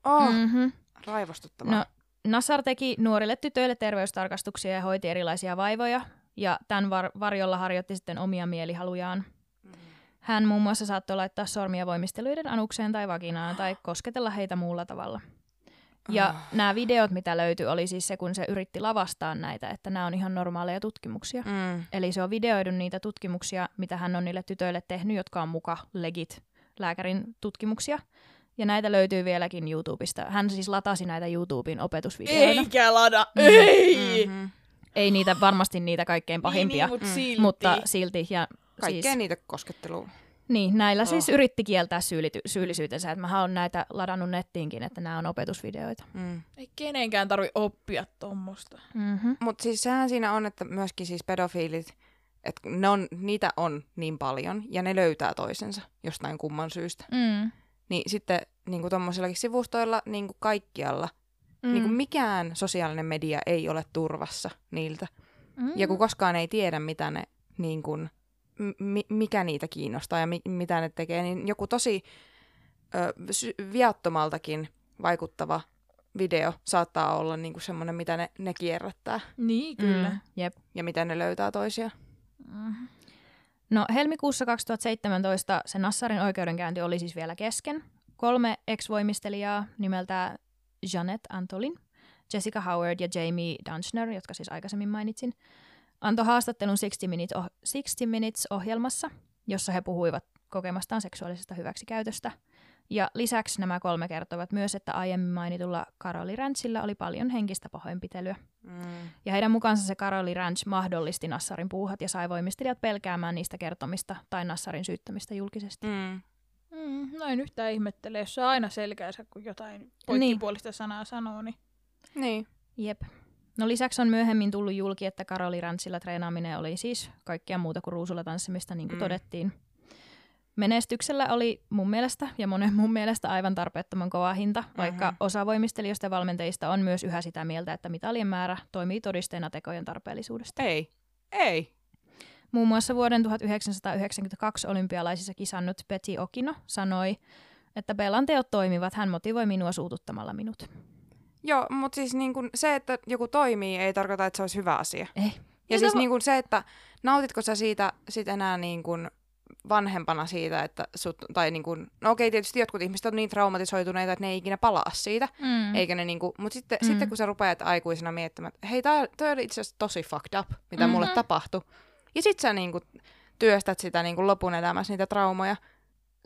oh. mm-hmm. raivostuttavaa. No, Nassar teki nuorille tytöille terveystarkastuksia ja hoiti erilaisia vaivoja. Ja tämän var- varjolla harjoitti sitten omia mielihalujaan. Mm. Hän muun muassa saattoi laittaa sormia voimisteluiden anukseen tai vaginaan tai kosketella heitä muulla tavalla. Ja oh. nämä videot, mitä löytyi, oli siis se, kun se yritti lavastaa näitä, että nämä on ihan normaaleja tutkimuksia. Mm. Eli se on videoidun niitä tutkimuksia, mitä hän on niille tytöille tehnyt, jotka on muka legit lääkärin tutkimuksia. Ja näitä löytyy vieläkin YouTubesta. Hän siis latasi näitä YouTubeen opetusvideoita. Eikä lada, mm-hmm. ei! Mm-hmm. Ei niitä varmasti niitä kaikkein pahimpia, niin, niin, mutta, silti. mutta silti. Ja kaikkea siis, niitä koskettelua. Niin, näillä oh. siis yritti kieltää syylity, syyllisyytensä. Että mähän olen näitä ladannut nettiinkin, että nämä on opetusvideoita. Mm. Ei kenenkään tarvitse oppia tuommoista. Mm-hmm. Mutta siis sehän siinä on, että myöskin siis pedofiilit, että ne on, niitä on niin paljon ja ne löytää toisensa jostain kumman syystä. Mm. Niin sitten niin tuommoisillakin sivustoilla niin kaikkialla. Mm. Niin kuin mikään sosiaalinen media ei ole turvassa niiltä. Mm. Ja kun koskaan ei tiedä, mitä ne, niin kuin, mi- mikä niitä kiinnostaa ja mi- mitä ne tekee, niin joku tosi ö, sy- viattomaltakin vaikuttava video saattaa olla niin kuin semmoinen, mitä ne, ne kierrättää. Niin, kyllä. Mm. Jep. Ja mitä ne löytää toisia. Mm. No helmikuussa kaksituhattaseitsemäntoista se Nassarin oikeudenkäynti oli siis vielä kesken. Kolme ex-voimistelijaa nimeltään Jeanette Antolin, Jessica Howard ja Jamie Dantzscher, jotka siis aikaisemmin mainitsin, antoi haastattelun sixty Minutes-ohjelmassa, jossa he puhuivat kokemastaan seksuaalisesta hyväksikäytöstä. Ja lisäksi nämä kolme kertovat myös, että aiemmin mainitulla Károlyi Ranchilla oli paljon henkistä pahoinpitelyä. Mm. Ja heidän mukaansa se Károlyi Ranch mahdollisti Nassarin puuhat ja sai voimistelijat pelkäämään niistä kertomista tai Nassarin syyttämistä julkisesti. Mm. Mm, no en yhtään ihmettele, jos se on aina selkäänsä, kun jotain poikkipuolista niin. sanaa sanoo. Niin. niin. Jep. No lisäksi on myöhemmin tullut julki, että Károlyi Ranchilla treenaaminen oli siis kaikkea muuta kuin ruusulla tanssimista, niin kuin mm. todettiin. Menestyksellä oli mun mielestä ja monen mun mielestä aivan tarpeettoman kova hinta, vaikka mm-hmm. osa voimistelijoista ja valmentajista on myös yhä sitä mieltä, että mitalien määrä toimii todisteena tekojen tarpeellisuudesta. Ei. Ei. Muun muassa vuoden yhdeksänkymmentäkaksi olympialaisissa kisannut Peti Okino sanoi, että Belan teot toimivat, hän motivoi minua suututtamalla minut. Joo, mutta siis niin kun se, että joku toimii, ei tarkoita, että se olisi hyvä asia. Ei. Ja, ja siis to... niin kun se, että nautitko sä siitä sit enää niin kun vanhempana siitä, että sut, tai niin kun, no okei, tietysti jotkut ihmiset on niin traumatisoituneita, että ne ei ikinä palaa siitä, mm. eikä ne niin kun, mutta sitten, mm. sitten kun sä rupeat aikuisena miettimään, että hei, toi oli itse asiassa tosi fucked up, mitä mm-hmm. mulle tapahtui. Ja sit sä niinku työstät sitä niinku lopun elämässä niitä traumoja,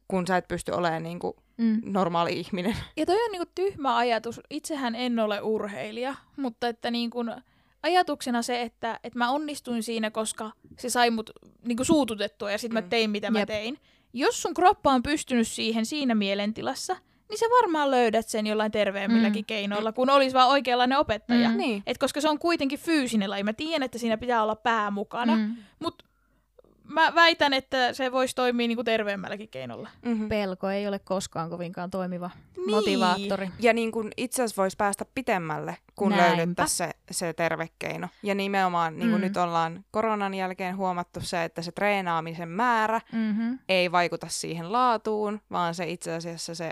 kun sä et pysty olemaan niinku mm. normaali ihminen. Ja toi on niinku tyhmä ajatus. Itsehän en ole urheilija, mutta että niinku ajatuksena se, että et mä onnistuin siinä, koska se sai mut niinku suututettua ja sit mä tein mitä mä Jep. tein. Jos sun kroppa on pystynyt siihen siinä mielentilassa, niin sä varmaan löydät sen jollain terveemmilläkin mm. keinoilla, kun olisi vaan oikeanlainen opettaja. Mm. Niin. Et koska se on kuitenkin fyysinen laji. Mä tiedän, että siinä pitää olla pää mukana. Mm. Mutta mä väitän, että se voisi toimia niinku terveemmälläkin keinolla. Mm-hmm. Pelko ei ole koskaan kovinkaan toimiva niin. motivaattori. Ja niin kun itse asiassa voisi päästä pitemmälle, kun löydettäisiin se, se terve keino. Ja nimenomaan niin kun mm. nyt ollaan koronan jälkeen huomattu se, että se treenaamisen määrä mm-hmm. ei vaikuta siihen laatuun, vaan se itse asiassa se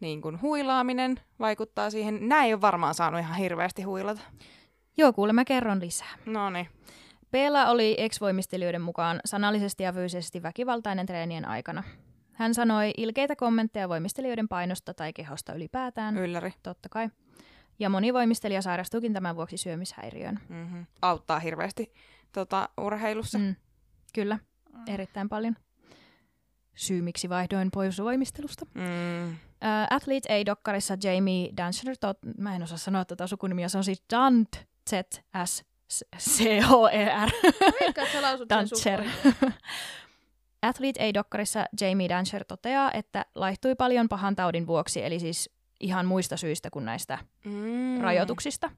niin kun huilaaminen vaikuttaa siihen. Nää ei ole varmaan saanut ihan hirveästi huilata. Joo, kuule, mä kerron lisää. No niin. Béla oli ex-voimistelijoiden mukaan sanallisesti ja fyysisesti väkivaltainen treenien aikana. Hän sanoi ilkeitä kommentteja voimistelijoiden painosta tai kehosta ylipäätään. Ylläri. Totta kai. Ja moni voimistelija sairastuikin tämän vuoksi syömishäiriöön. Mm-hmm. Auttaa hirveästi tota, urheilussa. Mm. Kyllä, erittäin paljon. Syy, miksi vaihdoin pois voimistelusta. Mm. Uh, Athlete A-dokkarissa Jamie Dantzscher, tot... mä en osaa sanoa tätä sukunimiä, se on siis Dantzscher. C-O-E-R. Dantzscher. Athlete A-dokkarissa Jamie Dantzscher toteaa, että laihtui paljon pahan taudin vuoksi, eli siis ihan muista syistä kuin näistä mm. rajoituksista.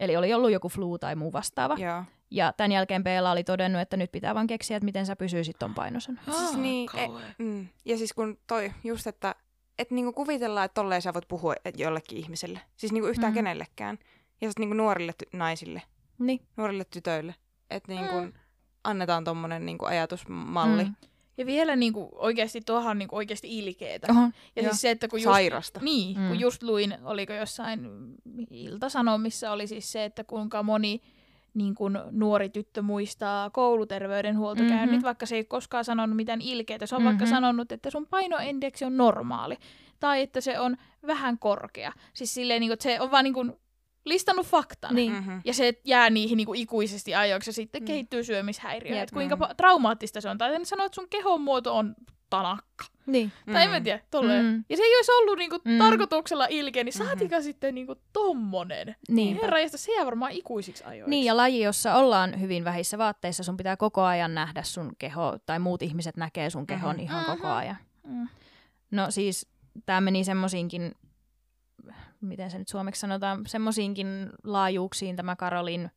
Eli oli ollut joku flu tai muu vastaava. Joo. Ja tämän jälkeen Béla oli todennut, että nyt pitää vaan keksiä, että miten sä pysyisit ton painosan. Oh, siis niin, e- mm. Ja siis kun toi just, että et niinku kuvitellaan, että tolleen sä voit puhua jollekin ihmiselle. Siis niinku yhtään mm. kenellekään. Ja sitten niinku nuorille ty- naisille. Niin. Nuorille tytöille, että niin mm. annetaan tommonen niin ajatusmalli. Mm. Ja vielä niin kuin, oikeasti tuohan on niin oikeasti ilkeetä. Oho, ja siis se, että kun just, sairasta. Niin, mm. kun just luin, oliko jossain Ilta-Sanomissa, oli siis se, että kuinka moni niin kuin, nuori tyttö muistaa kouluterveydenhuoltokäynnit, mm-hmm. vaikka se ei koskaan sanonut mitään ilkeetä. Se on mm-hmm. vaikka sanonut, että sun painoindeksi on normaali tai että se on vähän korkea. Siis silleen, niin kuin, että se on vaan niin kuin, listannut faktan. Niin. Mm-hmm. Ja se jää niihin niinku ikuisesti ajoiksi ja sitten mm. kehittyy syömishäiriö. Et kuinka mm. traumaattista se on. Tai sanoo, että sun kehon muoto on tanakka. Niin. Tai mm. en tiedä. Mm. Ja se ei olisi ollut niinku mm. tarkoituksella ilkeä, niin saatika mm-hmm. sitten niinku tommonen. Niinpä. Herra, josta se jää varmaan ikuisiksi ajoiksi. Niin, ja laji, jossa ollaan hyvin vähissä vaatteissa, sun pitää koko ajan nähdä sun keho, tai muut ihmiset näkee sun kehon mm-hmm. ihan mm-hmm. koko ajan. Mm. No siis, tää meni semmoisiinkin... miten se nyt suomeksi sanotaan, semmoisiinkin laajuuksiin tämä Karolin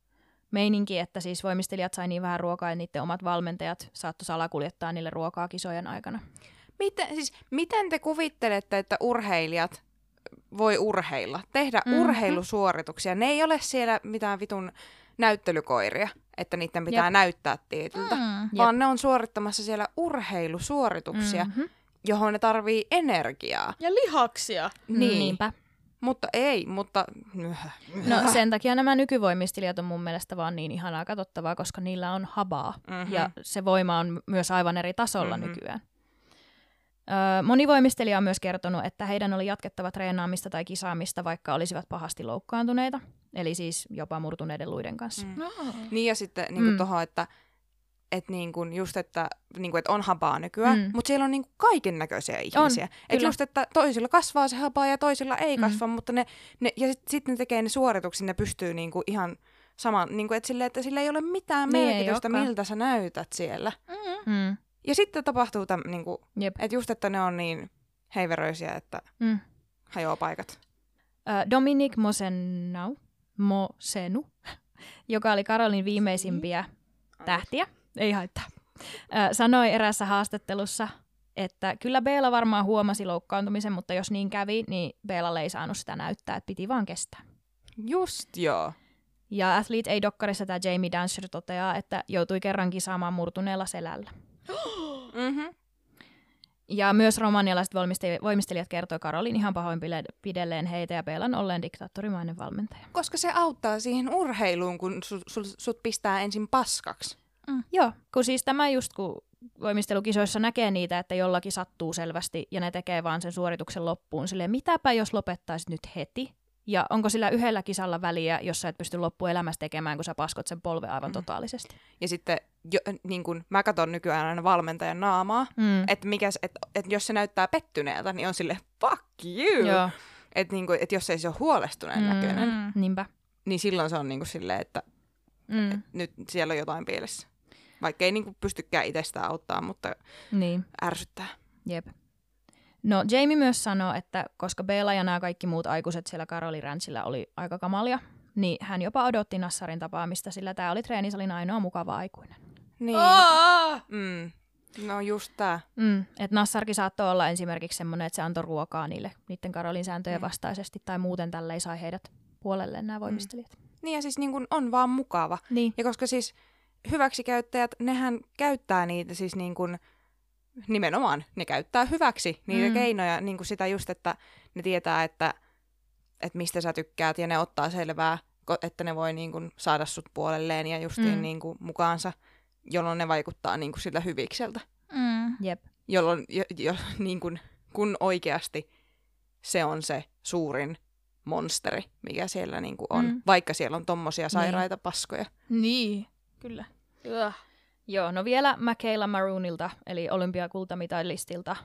meininki, että siis voimistelijat sai niin vähän ruokaa, että niiden omat valmentajat saattoi salakuljettaa niille ruokaa kisojen aikana. Miten, siis, miten te kuvittelette, että urheilijat voi urheilla, tehdä mm-hmm. urheilusuorituksia? Ne ei ole siellä mitään vitun näyttelykoiria, että niiden pitää Jep. näyttää tietyltä, mm, vaan ne on suorittamassa siellä urheilusuorituksia, mm-hmm. johon ne tarvii energiaa. Ja lihaksia. Niin. Niinpä. Mutta ei, mutta... No sen takia nämä nykyvoimistelijat on mun mielestä vaan niin ihanaa katsottavaa, koska niillä on habaa. Mm-hmm. Ja se voima on myös aivan eri tasolla mm-hmm. nykyään. Öö, moni voimistelija on myös kertonut, että heidän oli jatkettava treenaamista tai kisaamista, vaikka olisivat pahasti loukkaantuneita. Eli siis jopa murtuneiden luiden kanssa. Mm. No. Niin ja sitten niin kuin mm. tuohon, että... Että niinku just, että niinku, et on habaa nykyään, mm. mutta siellä on niinku kaikennäköisiä ihmisiä. Että just, että toisilla kasvaa se habaa ja toisilla ei mm. kasva, mutta ne, ne ja sitten sit ne tekee ne suorituksia, ne pystyy niinku ihan saman, niinku, että sillä, että sillä ei ole mitään ne merkitystä, miltä sä näytät siellä. Mm. Mm. Ja sitten tapahtuu tämä, niinku, että just, että ne on niin heiveröisiä, että mm. hajoaa paikat. Uh, Dominique Moceanu, Moceanu, joka oli Karolin viimeisimpiä mm. tähtiä. Ei haittaa. Sanoi eräässä haastattelussa, että kyllä Béla varmaan huomasi loukkaantumisen, mutta jos niin kävi, niin Bélalle ei saanut sitä näyttää, että piti vaan kestää. Just joo. Ja Athlete A-dokkarissa tämä Jamie Dantzscher toteaa, että joutui kerran kisaamaan murtuneella selällä. Mm-hmm. Ja myös romanialaiset voimistelijat kertoi Karolin ihan pahoin pidelleen heitä ja Bélan olleen diktaattorimainen valmentaja. Koska se auttaa siihen urheiluun, kun su- sut pistää ensin paskaksi. Mm. Joo, kun siis tämä just kun voimistelukisoissa näkee niitä, että jollakin sattuu selvästi ja ne tekee vaan sen suorituksen loppuun silleen, mitäpä jos lopettaisit nyt heti ja onko sillä yhdellä kisalla väliä, jos sä et pysty loppuelämässä tekemään, kun sä paskot sen polven aivan mm. totaalisesti. Ja sitten jo, niin kun mä katson nykyään aina valmentajan naamaa, mm. että et, et jos se näyttää pettyneeltä, niin on silleen fuck you, että niin et jos ei se ole huolestuneen mm. näköinen, mm. niinpä. Niin silloin se on niin silleen, että mm. nyt siellä on jotain pielessä. Vaikka ei niinku pystykään itsestään auttaa, mutta niin. ärsyttää. Jep. No Jamie myös sanoo, että koska Béla ja nämä kaikki muut aikuiset siellä Károlyi Ranchillä oli aika kamalia, niin hän jopa odotti Nassarin tapaamista, sillä tämä oli treenisalin ainoa mukava aikuinen. Niin. Mm. No just tää. Mm. Että Nassarkin saattoi olla esimerkiksi semmoinen, että se antoi ruokaa niille niiden Karolin sääntöjen mm. vastaisesti, tai muuten tälle ei sai heidät puolelleen nämä voimistelijat. Mm. Niin ja siis niin kun on vaan mukava. Niin. Ja koska siis hyväksikäyttäjät, nehän käyttää niitä siis niin kun, nimenomaan, ne käyttää hyväksi niitä mm. keinoja, niin kun sitä just, että ne tietää, että, että mistä sä tykkäät ja ne ottaa selvää, että ne voi niin kun, saada sut puolelleen ja justiin mm. niin kun, mukaansa, jolloin ne vaikuttaa niin kun, sillä hyvikseltä. Mm. Jep. Jolloin, jo, jo, niin kun, kun oikeasti se on se suurin monsteri, mikä siellä niinku on, mm. vaikka siellä on tommosia sairaita niin. paskoja. Niin, kyllä. Yah. Joo, no vielä McKayla Maronilta, eli olympiakultamitalistilta.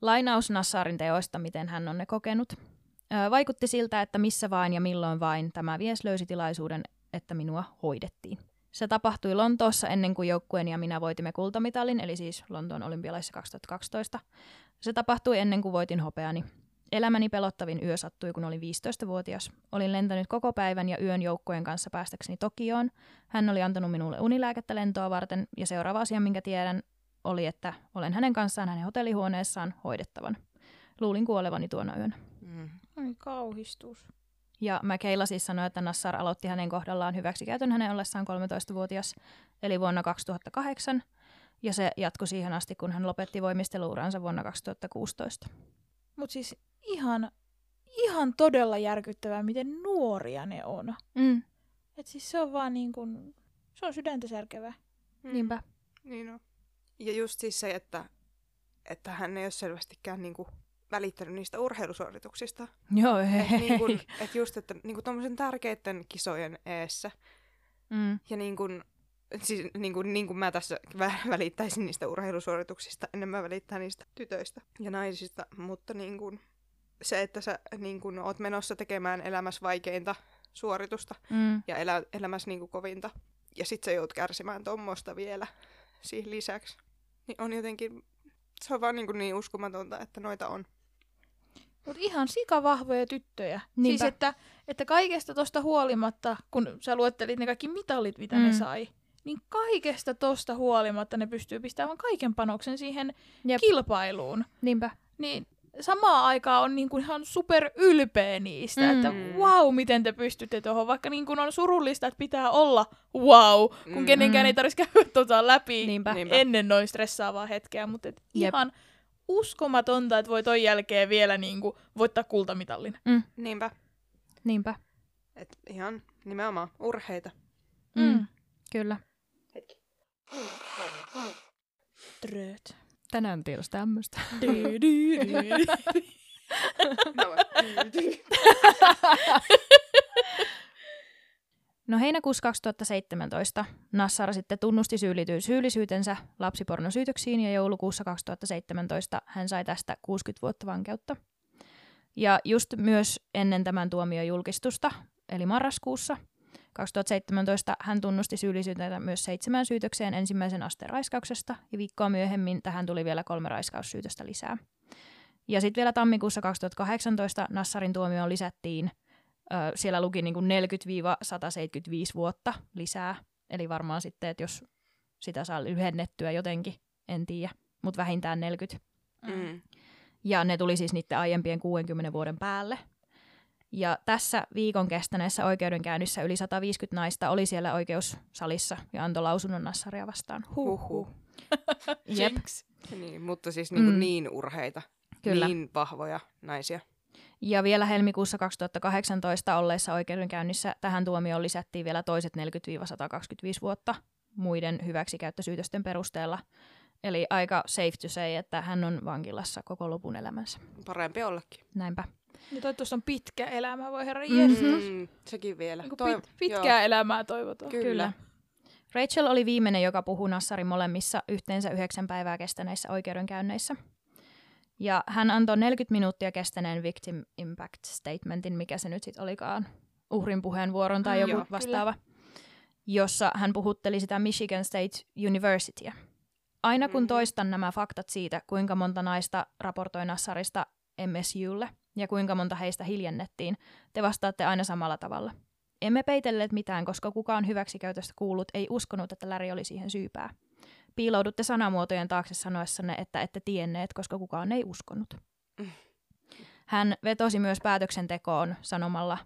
Lainaus Nassarin teoista, miten hän on ne kokenut. Ö, vaikutti siltä, että missä vain ja milloin vain tämä mies löysi tilaisuuden, että minua hoidettiin. Se tapahtui Lontoossa ennen kuin joukkueen ja minä voitimme kultamitalin, eli siis Lontoon olympialaisissa kaksituhattakaksitoista. Se tapahtui ennen kuin voitin hopeani. Elämäni pelottavin yö sattui, kun olin viisitoistavuotias. Olin lentänyt koko päivän ja yön joukkojen kanssa päästäkseni Tokioon. Hän oli antanut minulle unilääkettä lentoa varten, ja seuraava asia, minkä tiedän, oli, että olen hänen kanssaan hänen hotellihuoneessaan hoidettavan. Luulin kuolevani tuona yönä. Mm. Ai kauhistus. Ja McKayla siis sanoi, että Nassar aloitti hänen kohdallaan hyväksikäytön hänen ollessaan kolmetoistavuotias, eli vuonna kaksituhattakahdeksan, ja se jatkui siihen asti, kun hän lopetti voimisteluuransa vuonna kaksituhattakuusitoista. Mut siis ihan, ihan todella järkyttävää, miten nuoria ne on. Mm. Et siis se on vaan niin kun, se on sydäntä särkevää. Mm. Niinpä. Niin on. Ja just siis se, että, että hän ei ole selvästikään niinku välittänyt niistä urheilusuorituksista. Joo, ei. Et niin kun, et just, että niinku tommosen tärkeiden kisojen eessä. Mm. Ja niin kun, siis niin kuin, niin kuin mä tässä välittäisin niistä urheilusuorituksista, ennen mä välittää niistä tytöistä ja naisista, mutta niin kuin, se, että sä niin kuin, oot menossa tekemään elämässä vaikeinta suoritusta mm. ja elä, elämässä niin kuin, kovinta, ja sit sä joudut kärsimään tommosta vielä siihen lisäksi, niin on jotenkin, se on vaan niin, kuin, niin uskomatonta, että noita on. Mut ihan sikavahvoja tyttöjä. Niinpä. Siis, että, että kaikesta tosta huolimatta, kun sä luettelit ne kaikki mitalit, mitä mm. ne sai, niin kaikesta tosta huolimatta ne pystyy pistämään kaiken panoksen siihen Jep. kilpailuun. Niinpä. Niin samaan aikaan on niin kuin ihan super ylpeä niistä, mm. että vau, wow, miten te pystytte tuohon. Vaikka niin kuin on surullista, että pitää olla vau, wow, kun mm. kenenkään ei tarvitsisi käydä tota läpi Niinpä. Ennen noin stressaavaa hetkeä. Mutta ihan uskomatonta, että voi ton jälkeen vielä niin kuin voittaa kultamitallin. Mm. Niinpä. Niinpä. Et ihan nimenomaan urheita. Mm. Mm. Kyllä. Hetki. Trööt. Tänään tiedossa tämmöstä. No heinäkuussa kaksituhattaseitsemäntoista Nassar sitten tunnusti syyllisyytensä lapsipornosyytöksiin ja joulukuussa kaksituhattaseitsemäntoista hän sai tästä kuusikymmentä vuotta vankeutta. Ja just myös ennen tämän tuomion julkistusta, eli marraskuussa kaksituhattaseitsemäntoista hän tunnusti syyllisyytensä myös seitsemään syytökseen ensimmäisen asteen raiskauksesta, ja viikkoa myöhemmin tähän tuli vielä kolme raiskaussyytöstä lisää. Ja sitten vielä tammikuussa kaksituhattakahdeksantoista Nassarin tuomioon lisättiin, ö, siellä luki niin kuin neljäkymmentä sataseitsemänkymmentäviisi vuotta lisää, eli varmaan sitten, että jos sitä saa lyhennettyä jotenkin, en tiedä, mutta vähintään neljäkymmentä. Mm. Ja ne tuli siis niiden aiempien kuudenkymmenen vuoden päälle. Ja tässä viikon kestäneessä oikeudenkäynnissä yli sata viisikymmentä naista oli siellä oikeussalissa ja antoi lausunnon Nassaria vastaan. Huhhuh. Jep. Niin, mutta siis niin, mm. niin urheita, Kyllä. niin vahvoja naisia. Ja vielä helmikuussa kaksituhattakahdeksantoista olleessa oikeudenkäynnissä tähän tuomioon lisättiin vielä toiset neljäkymmentä sataakaksikymmentäviisi vuotta muiden hyväksikäyttösyytösten perusteella. Eli aika safe to say, että hän on vankilassa koko lopun elämänsä. Parempi ollakin. Näinpä. Ja toivottavasti on pitkä elämä, voi herra jestas. Mm, sekin vielä. Niin Toiv- pit- pitkää joo. elämää toivotaan. Kyllä. Kyllä. Rachael oli viimeinen, joka puhui Nassarin molemmissa yhteensä yhdeksän päivää kestäneissä oikeudenkäynneissä. Ja hän antoi neljäkymmentä minuuttia kestäneen victim impact statementin, mikä se nyt sitten olikaan, uhrin puheenvuoron tai joku joo, vastaava, kyllä. jossa hän puhutteli sitä Michigan State Universityä. Aina kun mm. toistan nämä faktat siitä, kuinka monta naista raportoi Nassarista M S U:lle, ja kuinka monta heistä hiljennettiin, te vastaatte aina samalla tavalla. Emme peitelleet mitään, koska kukaan hyväksikäytöstä kuullut ei uskonut, että Larry oli siihen syypää. Piiloudutte sanamuotojen taakse sanoessanne, että ette tienneet, koska kukaan ei uskonut. Hän vetosi myös päätöksentekoon sanomalla,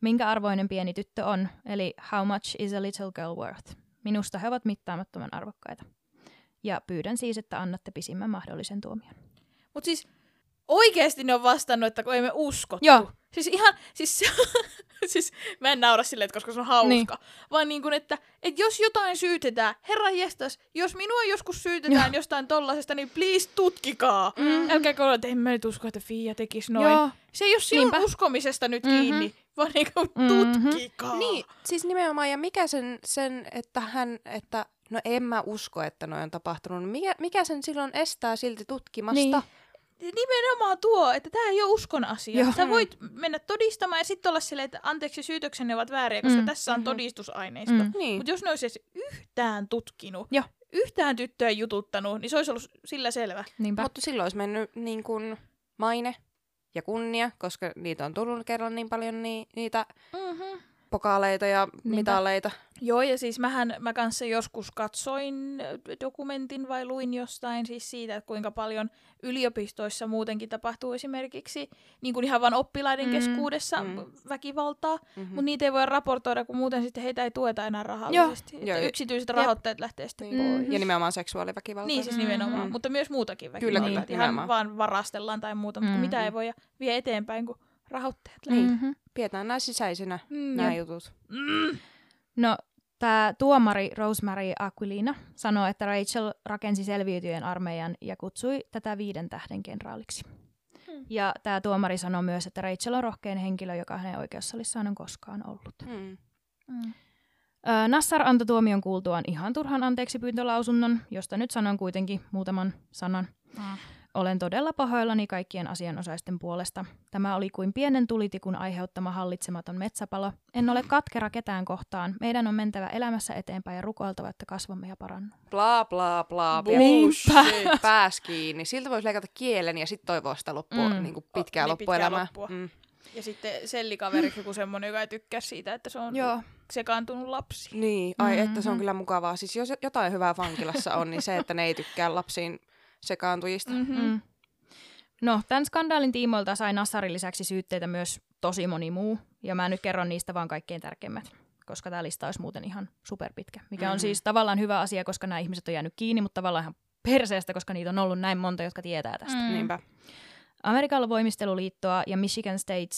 minkä arvoinen pieni tyttö on, eli how much is a little girl worth? Minusta he ovat mittaamattoman arvokkaita. Ja pyydän siis, että annatte pisimmän mahdollisen tuomion. Mut siis oikeesti ne on vastannut, että kun ei me uskottu. Joo. Siis ihan, siis, siis mä en naura silleen, koska se on hauska. Niin. Vaan niin kuin, että et jos jotain syytetään, herra jestas, jos minua joskus syytetään Joo. jostain tollasesta, niin please tutkikaa. Mm. Älkää kolla, että en mä nyt usko, että Fia tekisi noin. Joo. Se ei ole sinun Niinpä. uskomisesta nyt mm-hmm. kiinni, vaan niin kuin mm-hmm. tutkikaa. Niin, siis nimenomaan, ja mikä sen, sen että hän, että no en mä usko, että noin on tapahtunut, mikä, mikä sen silloin estää silti tutkimasta? Niin. Nimenomaan tuo, että tämä ei ole uskon asia. Sä voit mennä todistamaan ja sitten olla silleen, että anteeksi, syytöksenne ovat vääriä, koska mm. tässä on mm-hmm. todistusaineisto. Mm. Niin. Mutta jos ne olisi yhtään tutkinut, ja. yhtään tyttöä jututtanut, niin se olisi ollut sillä selvä. Mutta silloin olisi mennyt niin kun maine ja kunnia, koska niitä on tullut kerran niin paljon niin, niitä mm-hmm. pokaaleita ja Niinpä. mitaleita. Joo, ja siis mähän, mä kanssa joskus katsoin dokumentin vai luin jostain siis siitä, että kuinka paljon yliopistoissa muutenkin tapahtuu esimerkiksi niin kuin ihan vaan oppilaiden mm-hmm. keskuudessa mm-hmm. väkivaltaa, mm-hmm. mutta niitä ei voi raportoida, kun muuten sitten heitä ei tueta enää rahallisesti. Joo. Joo. Yksityiset rahoittajat lähtee sitten mm-hmm. pois. Ja nimenomaan seksuaaliväkivaltaa. Niin siis nimenomaan, mm-hmm. mutta myös muutakin väkivaltaa. Kyllä, kyllä. Ihan vaan varastellaan tai muuta, mutta mm-hmm. mitä ei voi vie eteenpäin, kun rahoittajat lähtee. Mm-hmm. Pidetään nämä sisäisenä, mm, nämä jo. jutut. Mm. No, tämä tuomari Rosemary Aquilina sanoi, että Rachael rakensi selviytyjen armeijan ja kutsui tätä viiden tähden kenraaliksi. Mm. Ja tämä tuomari sanoi myös, että Rachael on rohkein henkilö, joka hänen oikeussalissaan on koskaan ollut. Mm. Mm. Ö, Nassar antoi tuomion kuultuaan ihan turhan anteeksipyyntölausunnon, josta nyt sanon kuitenkin muutaman sanan. Ah. Olen todella pahoillani kaikkien asianosaisten puolesta. Tämä oli kuin pienen tulitikun aiheuttama hallitsematon metsäpalo. En ole katkera ketään kohtaan. Meidän on mentävä elämässä eteenpäin ja rukoiltava, että kasvamme ja parannumme. Bla bla bla. Bullshit. Pääs kiinni. Siltä voisi leikata kielen ja sitten toivoa sitä loppua, mm. niin kuin pitkää oh, niin loppuelämää. Loppua. Mm. Ja sitten sellikaveriksi joku semmoinen, joka ei tykkää siitä, että se on Joo. sekaantunut lapsi. Niin, ai mm-hmm. että se on kyllä mukavaa. Siis jos jotain hyvää vankilassa on, niin se, että ne ei tykkää lapsiin sekaantujista. Mm-hmm. No, tämän skandaalin tiimoilta sai Nassarin lisäksi syytteitä myös tosi moni muu, ja mä nyt kerron niistä vaan kaikkein tärkeimmät, koska tämä lista olisi muuten ihan superpitkä, mikä on mm-hmm. siis tavallaan hyvä asia, koska nämä ihmiset on jäänyt kiinni, mutta tavallaan ihan perseestä, koska niitä on ollut näin monta, jotka tietää tästä. Mm-hmm. Niinpä. Amerikan voimisteluliittoa ja Michigan State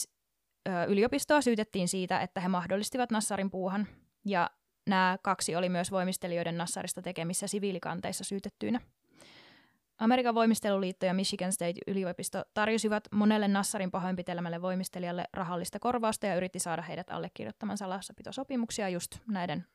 yliopistoa syytettiin siitä, että he mahdollistivat Nassarin puuhan, ja nämä kaksi oli myös voimistelijoiden Nassarista tekemissä siviilikanteissa syytettyinä. Amerikan voimisteluliitto ja Michigan State-yliopisto tarjosivat monelle Nassarin pahoinpitelemälle voimistelijalle rahallista korvausta ja yritti saada heidät allekirjoittamaan salassapitosopimuksia just näiden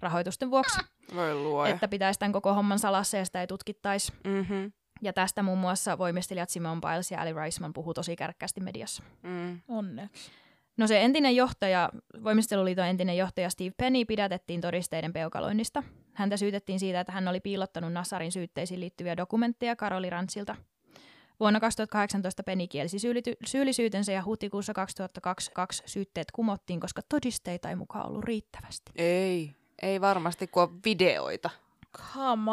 rahoitusten vuoksi. Voi luoja. Että pitäisi tämän koko homman salassa ja sitä ei tutkittaisi. Mm-hmm. Ja tästä muun muassa voimistelijat Simone Biles ja Aly Raisman puhuu tosi kärkkäästi mediassa. Mm. Onneksi. No se entinen johtaja, voimisteluliiton entinen johtaja Steve Penny pidätettiin todisteiden peukaloinnista. Häntä syytettiin siitä, että hän oli piilottanut Nassarin syytteisiin liittyviä dokumentteja Károlyi Ranchilta. Vuonna kaksituhattakahdeksantoista Penny kielsi syyllisyytensä ja huhtikuussa kaksituhattakaksikymmentäkaksi syytteet kumottiin, koska todisteita ei mukaan ollut riittävästi. Ei, ei varmasti kun on videoita.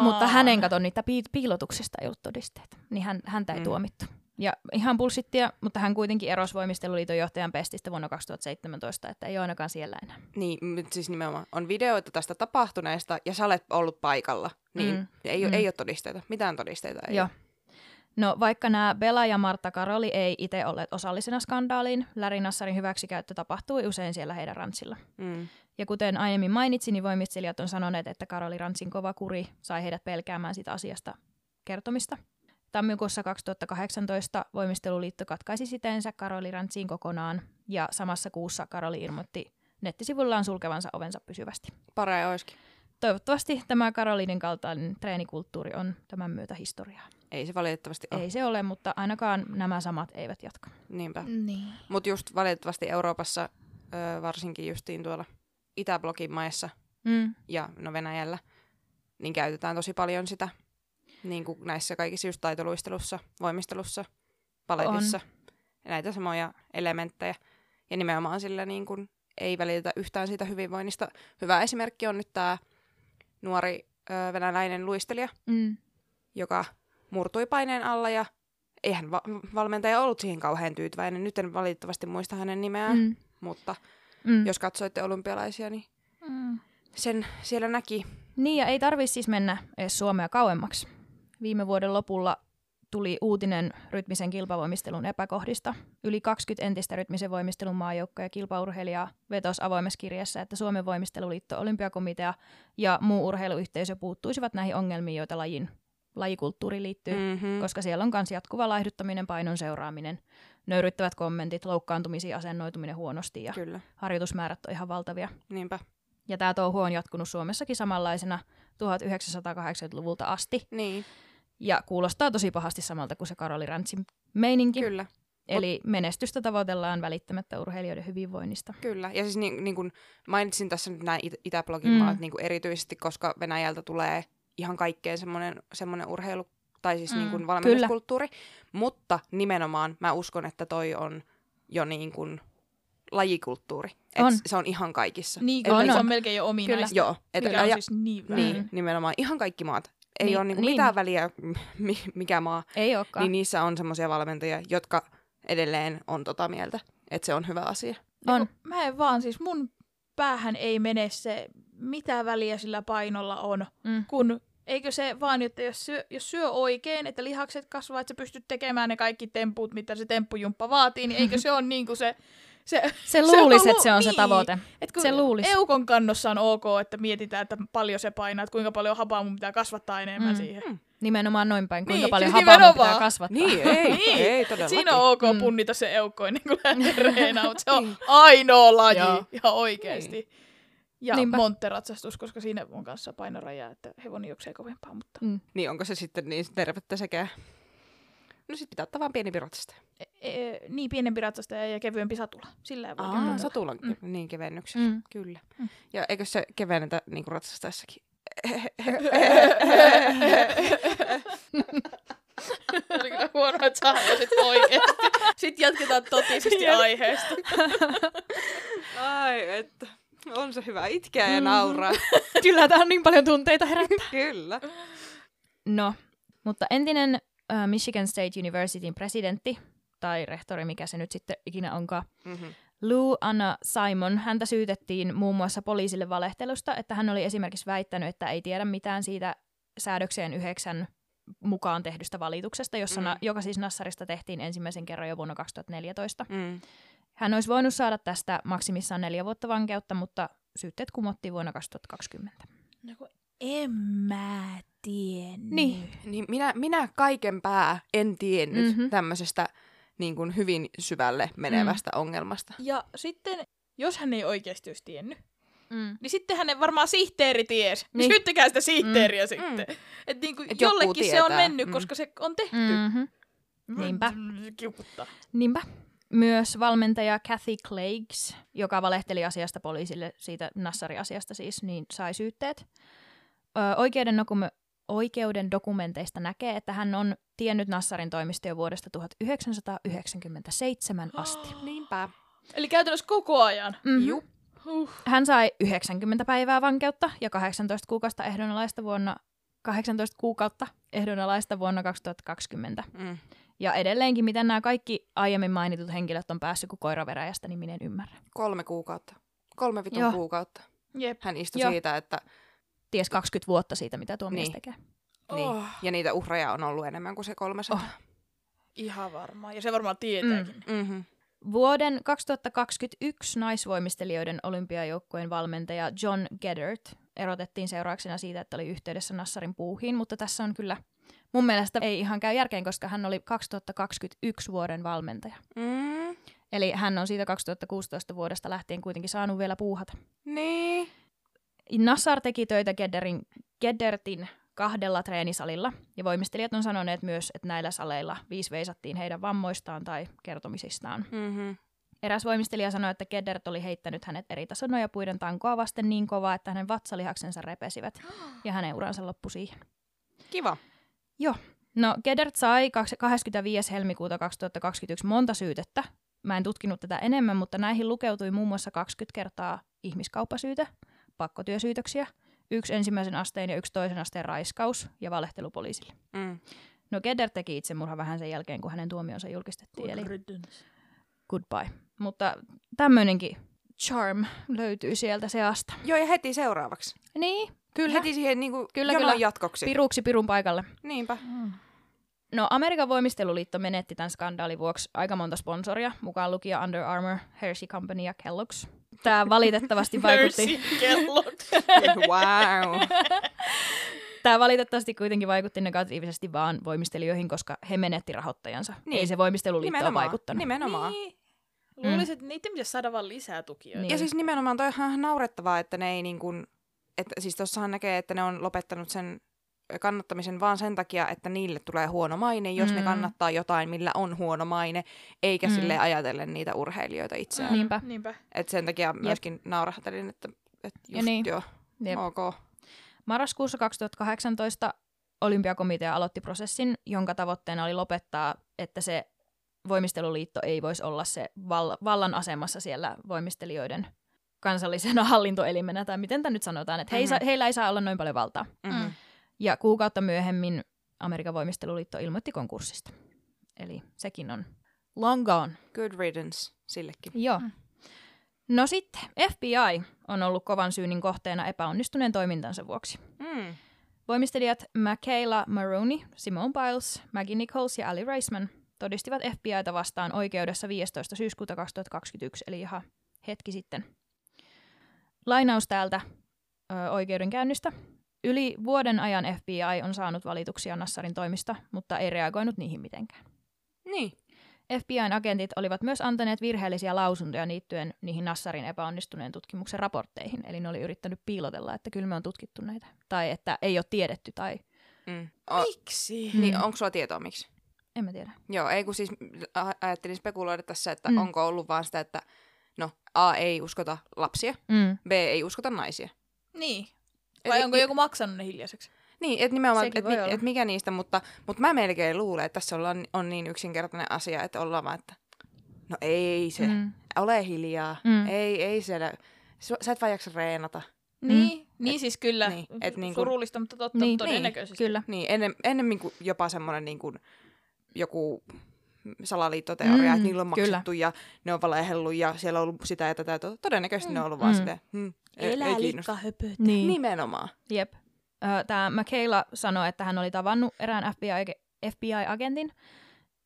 Mutta hänen katon niitä pi- piilotuksista ei ollut todisteita, niin hän, häntä ei mm. tuomittu. Ja ihan bullshittia, mutta hän kuitenkin erosi voimisteluliiton johtajan pestistä vuonna kaksituhattaseitsemäntoista, että ei ole ainakaan siellä enää. Niin, siis nimenomaan. On videoita tästä tapahtuneesta ja sä olet ollut paikalla, niin mm. ei, mm. ei ole todisteita. Mitään todisteita ei Joo. ole. No vaikka nämä Béla ja Marta Károlyi ei itse olleet osallisena skandaaliin, Larry Nassarin hyväksikäyttö tapahtui usein siellä heidän rantsilla. Mm. Ja kuten aiemmin mainitsin, niin voimistelijat on sanoneet, että Károlyi Rantsin kova kuri sai heidät pelkäämään sitä asiasta kertomista. Tammikuussa kaksituhattakahdeksantoista voimisteluliitto katkaisi siteensä Károlyi Rantsin kokonaan, ja samassa kuussa Károlyi ilmoitti nettisivullaan sulkevansa ovensa pysyvästi. Parempi olisikin. Toivottavasti tämä Károlyin kaltainen treenikulttuuri on tämän myötä historiaa. Ei se valitettavasti ole. Ei se ole, mutta ainakaan nämä samat eivät jatka. Niinpä. Niin. Mutta just valitettavasti Euroopassa, varsinkin justiin tuolla Itäblokin maissa mm. ja no Venäjällä, niin käytetään tosi paljon sitä. Niin kuin näissä kaikissa just taitoluistelussa, voimistelussa, paletissa, näitä samoja elementtejä. Ja nimenomaan sillä niin kuin ei välitetä yhtään siitä hyvinvoinnista. Hyvä esimerkki on nyt tämä nuori ö, venäläinen luistelija, mm. joka murtui paineen alla ja eihän va- valmentaja ollut siihen kauhean tyytyväinen. Nyt en valitettavasti muista hänen nimeään, mm. mutta mm. jos katsoitte olympialaisia, niin mm. sen siellä näki. Niin ja ei tarvitse siis mennä edes Suomea kauemmaksi. Viime vuoden lopulla tuli uutinen rytmisen kilpavoimistelun epäkohdista. Yli kaksikymmentä entistä rytmisen voimistelun maajoukkoa ja kilpaurheilijaa vetosi avoimessa kirjassa, että Suomen voimisteluliitto, olympiakomitea ja muu urheiluyhteisö puuttuisivat näihin ongelmiin, joita lajin, lajikulttuuriin liittyy, mm-hmm. koska siellä on myös jatkuva laihduttaminen, painon seuraaminen, nöyryttävät kommentit, loukkaantumisiin asennoituminen huonosti ja Kyllä. harjoitusmäärät on ihan valtavia. Niinpä. Ja tämä touhu on jatkunut Suomessakin samanlaisena tuhatyhdeksänsataakahdeksankymmentäluvulta asti. Niin. Ja kuulostaa tosi pahasti samalta kuin se Károlyi Rantzin meininki. Kyllä. Eli Mut... menestystä tavoitellaan välittämättä urheilijoiden hyvinvoinnista. Kyllä. Ja siis niin, niin kuin mainitsin tässä nyt nämä it- Itä-blogin maat mm. niin kuin erityisesti, koska Venäjältä tulee ihan kaikkeen semmoinen, semmoinen urheilu, tai siis mm. niin kuin valmennuskulttuuri. Kyllä. Mutta nimenomaan mä uskon, että toi on jo niin kuin lajikulttuuri. On. Se on ihan kaikissa. Niin, on, se on, on melkein jo ominaista. Joo. Et, mikä on ja, siis niin niin, nimenomaan ihan kaikki maat. Ei niin, ole niinku niin. mitään väliä, mikä maa, ei olekaan. Niin niissä on semmoisia valmentajia, jotka edelleen on tota mieltä, että se on hyvä asia. On. Mä en vaan, siis mun päähän ei mene se, mitä väliä sillä painolla on, mm. kun eikö se vaan, että jos syö, jos syö oikein, että lihakset kasvaa, että sä pystyt tekemään ne kaikki temput, mitä se temppujumppa vaatii, niin eikö se ole niinku se... Se, se luulisi, se että se on niin. se tavoite. Et kun se luulisi. Eukon kannossa on ok, että mietitään, että paljon se painaa, että kuinka paljon hapaa mun pitää kasvattaa enemmän mm. siihen. Mm. Nimenomaan noin päin, kuinka niin, paljon siis hapaa mun pitää kasvattaa. Niin, ei, niin. ei todellakin. Siinä on ok mm. punnita se eukko ennen kuin lähtee reenaa, mutta se on ainoa laji ja ihan oikeasti. Niin. Ja Niinpä. Monteratsastus, koska siinä on kanssa painoraja, että hevonen juoksee kovempaa. Mutta... Mm. Niin, onko se sitten niin tervettä sekä... No sit pitää ottaa vaan pienempi ratsastaja. E, e, niin, pienempi ratsastaja ja kevyempi satula. Sillä ei voi kevennellä. Satulan ke- mm. niin kevennyksessä, mm. kyllä. Mm. Ja eikö se kevennetä niin kuin ratsastaessakin? Oli kyllä huono, että sä haluaisit oikeesti. Sitten jatketaan totisesti aiheesta. Ai, että on se hyvä itkeä ja nauraa. Kyllä, tää on niin paljon tunteita herättää. Kyllä. No, mutta entinen... Michigan State Universityn presidentti, tai rehtori, mikä se nyt sitten ikinä onkaan, mm-hmm. Lou Anna Simon, häntä syytettiin muun muassa poliisille valehtelusta, että hän oli esimerkiksi väittänyt, että ei tiedä mitään siitä säädökseen yhdeksän mukaan tehdystä valituksesta, jossa, mm-hmm. joka siis Nassarista tehtiin ensimmäisen kerran jo vuonna kaksituhattaneljätoista. Mm-hmm. Hän olisi voinut saada tästä maksimissaan neljä vuotta vankeutta, mutta syytteet kumottiin vuonna kaksituhattakaksikymmentä. No kun en mä tiennyt. Niin, niin minä, minä kaiken pää en tiennyt mm-hmm. tämmöisestä niin kuin hyvin syvälle menevästä mm. ongelmasta. Ja sitten, jos hän ei oikeasti olisi tiennyt, mm. niin sitten hänen varmaan sihteeri tiesi. Niin. Syyttäkää sitä sihteeriä mm. sitten. Mm. Että niin kuin Et jollekin se on mennyt, mm. koska se on tehty. Mm-hmm. Niinpä. Kiukuttaa. Niinpä. Myös valmentaja Kathie Klages, joka valehteli asiasta poliisille, siitä Nassari-asiasta siis, niin sai syytteet. Ö, oikeuden dokumentti. Oikeuden dokumenteista näkee, että hän on tiennyt Nassarin toimista jo vuodesta tuhatyhdeksänsataayhdeksänkymmentäseitsemän asti. Oh, niinpä. Eli käytännössä koko ajan. Mm-hmm. Juh. Huh. Hän sai yhdeksänkymmentä päivää vankeutta ja kahdeksantoista kuukautta ehdonalaista vuonna, kahdeksantoista kuukautta ehdonalaista vuonna kaksituhattakaksikymmentä. Mm. Ja edelleenkin, miten nämä kaikki aiemmin mainitut henkilöt on päässyt kuin koiraveräjästä, niin minä en ymmärrä. Kolme kuukautta. Kolme vitun Joo. kuukautta. Jep. Hän istui Joo. siitä, että... Ties kaksikymmentä vuotta siitä, mitä tuo niin. mies tekee. Niin. Oh. Ja niitä uhreja on ollut enemmän kuin se kolmesataa. Oh. Ihan varmaan. Ja se varmaan tietääkin. Mm. Mm-hmm. Vuoden kaksituhattakaksikymmentäyksi naisvoimistelijoiden olympiajoukkueen valmentaja John Geddert erotettiin seurauksena siitä, että oli yhteydessä Nassarin puuhiin. Mutta tässä on kyllä, mun mielestä ei ihan käy järkeen, koska hän oli kaksituhattakaksikymmentäyksi vuoden valmentaja. Mm. Eli hän on siitä kaksituhattakuusitoista vuodesta lähtien kuitenkin saanut vielä puuhata. Niin. Nassar teki töitä Gedderin, Geddertin kahdella treenisalilla, ja voimistelijat on sanoneet myös, että näillä saleilla viis veisattiin heidän vammoistaan tai kertomisistaan. Mm-hmm. Eräs voimistelija sanoi, että Geddert oli heittänyt hänet eri tason nojapuiden tankoa vasten niin kovaa, että hänen vatsalihaksensa repesivät, ja hänen uransa loppui siihen. Kiva. Joo. No, Geddert sai kahdeskymmenesviides helmikuuta kaksituhattakaksikymmentäyksi monta syytettä, Mä en tutkinut tätä enemmän, mutta näihin lukeutui muun muassa kaksikymmentä kertaa ihmiskauppasyytä, pakkotyösyytöksiä, yksi ensimmäisen asteen ja yksi toisen asteen raiskaus ja valehtelu poliisille. Mm. No Geddert teki itsemurha vähän sen jälkeen, kun hänen tuomionsa julkistettiin. Eli goodbye. Mutta tämmöinenkin charm löytyy sieltä seasta. Joo, ja heti seuraavaksi. Niin, kyllä. Heti siihen niin kuin kyllä, jonon kyllä. jatkoksi. Piruksi pirun paikalle. Niinpä. Mm. No Amerikan voimisteluliitto menetti tämän skandaalin vuoksi aika monta sponsoria, mukaan lukija Under Armour, Hershey Company ja Kellogg's. Tämä valitettavasti vaikutti... Kellogg's. Wow. Tämä valitettavasti kuitenkin vaikutti negatiivisesti vaan voimistelijoihin, koska he menetti rahoittajansa. Niin. Ei se voimisteluliitto nimenomaan. Ole vaikuttanut. Nimenomaan. Niin. Luulisin, että niiden pitäisi saada vaan lisää tukia. Niin. Ja siis nimenomaan toi on ihan naurettavaa, että ne ei niin kuin... Että siis tossahan näkee, että ne on lopettanut sen... kannattamisen vaan sen takia, että niille tulee huono maine, jos mm. ne kannattaa jotain, millä on huono maine, eikä mm. silleen ajatellen niitä urheilijoita itseään. Niinpä. Niinpä. Et sen takia myöskin Jep. naurahtelin, että, että just niin. joo, ok. Marraskuussa kaksituhattakahdeksantoista olympiakomitea aloitti prosessin, jonka tavoitteena oli lopettaa, että se voimisteluliitto ei voisi olla se val- vallan asemassa siellä voimistelijoiden kansallisena hallintoelimenä, tai miten tämä nyt sanotaan, että he mm-hmm. ei sa- heillä ei saa olla noin paljon valtaa. Mm-hmm. Ja kuukautta myöhemmin Amerikan voimisteluliitto ilmoitti konkurssista. Eli sekin on long gone. Good riddance sillekin. Joo. Mm. No sitten, F B I on ollut kovan syynin kohteena epäonnistuneen toimintansa vuoksi. Mm. Voimistelijat McKayla Maroney, Simone Biles, Maggie Nichols ja Aly Raisman todistivat F B I:tä vastaan oikeudessa viidestoista syyskuuta kaksituhattakaksikymmentäyksi, eli ihan hetki sitten. Lainaus täältä ö, oikeudenkäynnistä. Yli vuoden ajan F B I on saanut valituksia Nassarin toimista, mutta ei reagoinut niihin mitenkään. Niin. F B I:n agentit olivat myös antaneet virheellisiä lausuntoja liittyen niihin Nassarin epäonnistuneen tutkimuksen raportteihin. Eli ne oli yrittänyt piilotella, että kyllä me on tutkittu näitä. Tai että ei ole tiedetty. Tai... Mm. O- miksi? Mm. Niin, onko sulla tietoa miksi? En mä tiedä. Joo, ei kun siis ajattelin spekuloida tässä, että mm. onko ollut vaan sitä, että no A, ei uskota lapsia, mm. B, ei uskota naisia. Niin. Vai onko joku maksanut ne hiljaiseksi? Niin, että nimenomaan, että mi- et mikä niistä, mutta, mutta mä melkein luulen, että tässä ollaan, on niin yksinkertainen asia, että ollaan vaan, että no ei se, mm. ole hiljaa, mm. ei, ei se, sä et vaan jaksa reenata. Niin, mm. niin et, siis kyllä, niin, et niin kuin, surullista, mutta totta, niin, todennäköisesti. Niin, kyllä. Niin, ennen, ennemmin kuin jopa semmoinen niin kuin joku salaliittoteoria, mm, että niillä on maksettu kyllä. ja ne on valehellut ja siellä on ollut sitä ja tätä, todennäköisesti mm. ne on ollut vaan mm. sitä. Mm. Elää liikaa höpötä. Niin. Nimenomaan. Jep. Tämä McKayla sanoi, että hän oli tavannut erään F B I-agentin.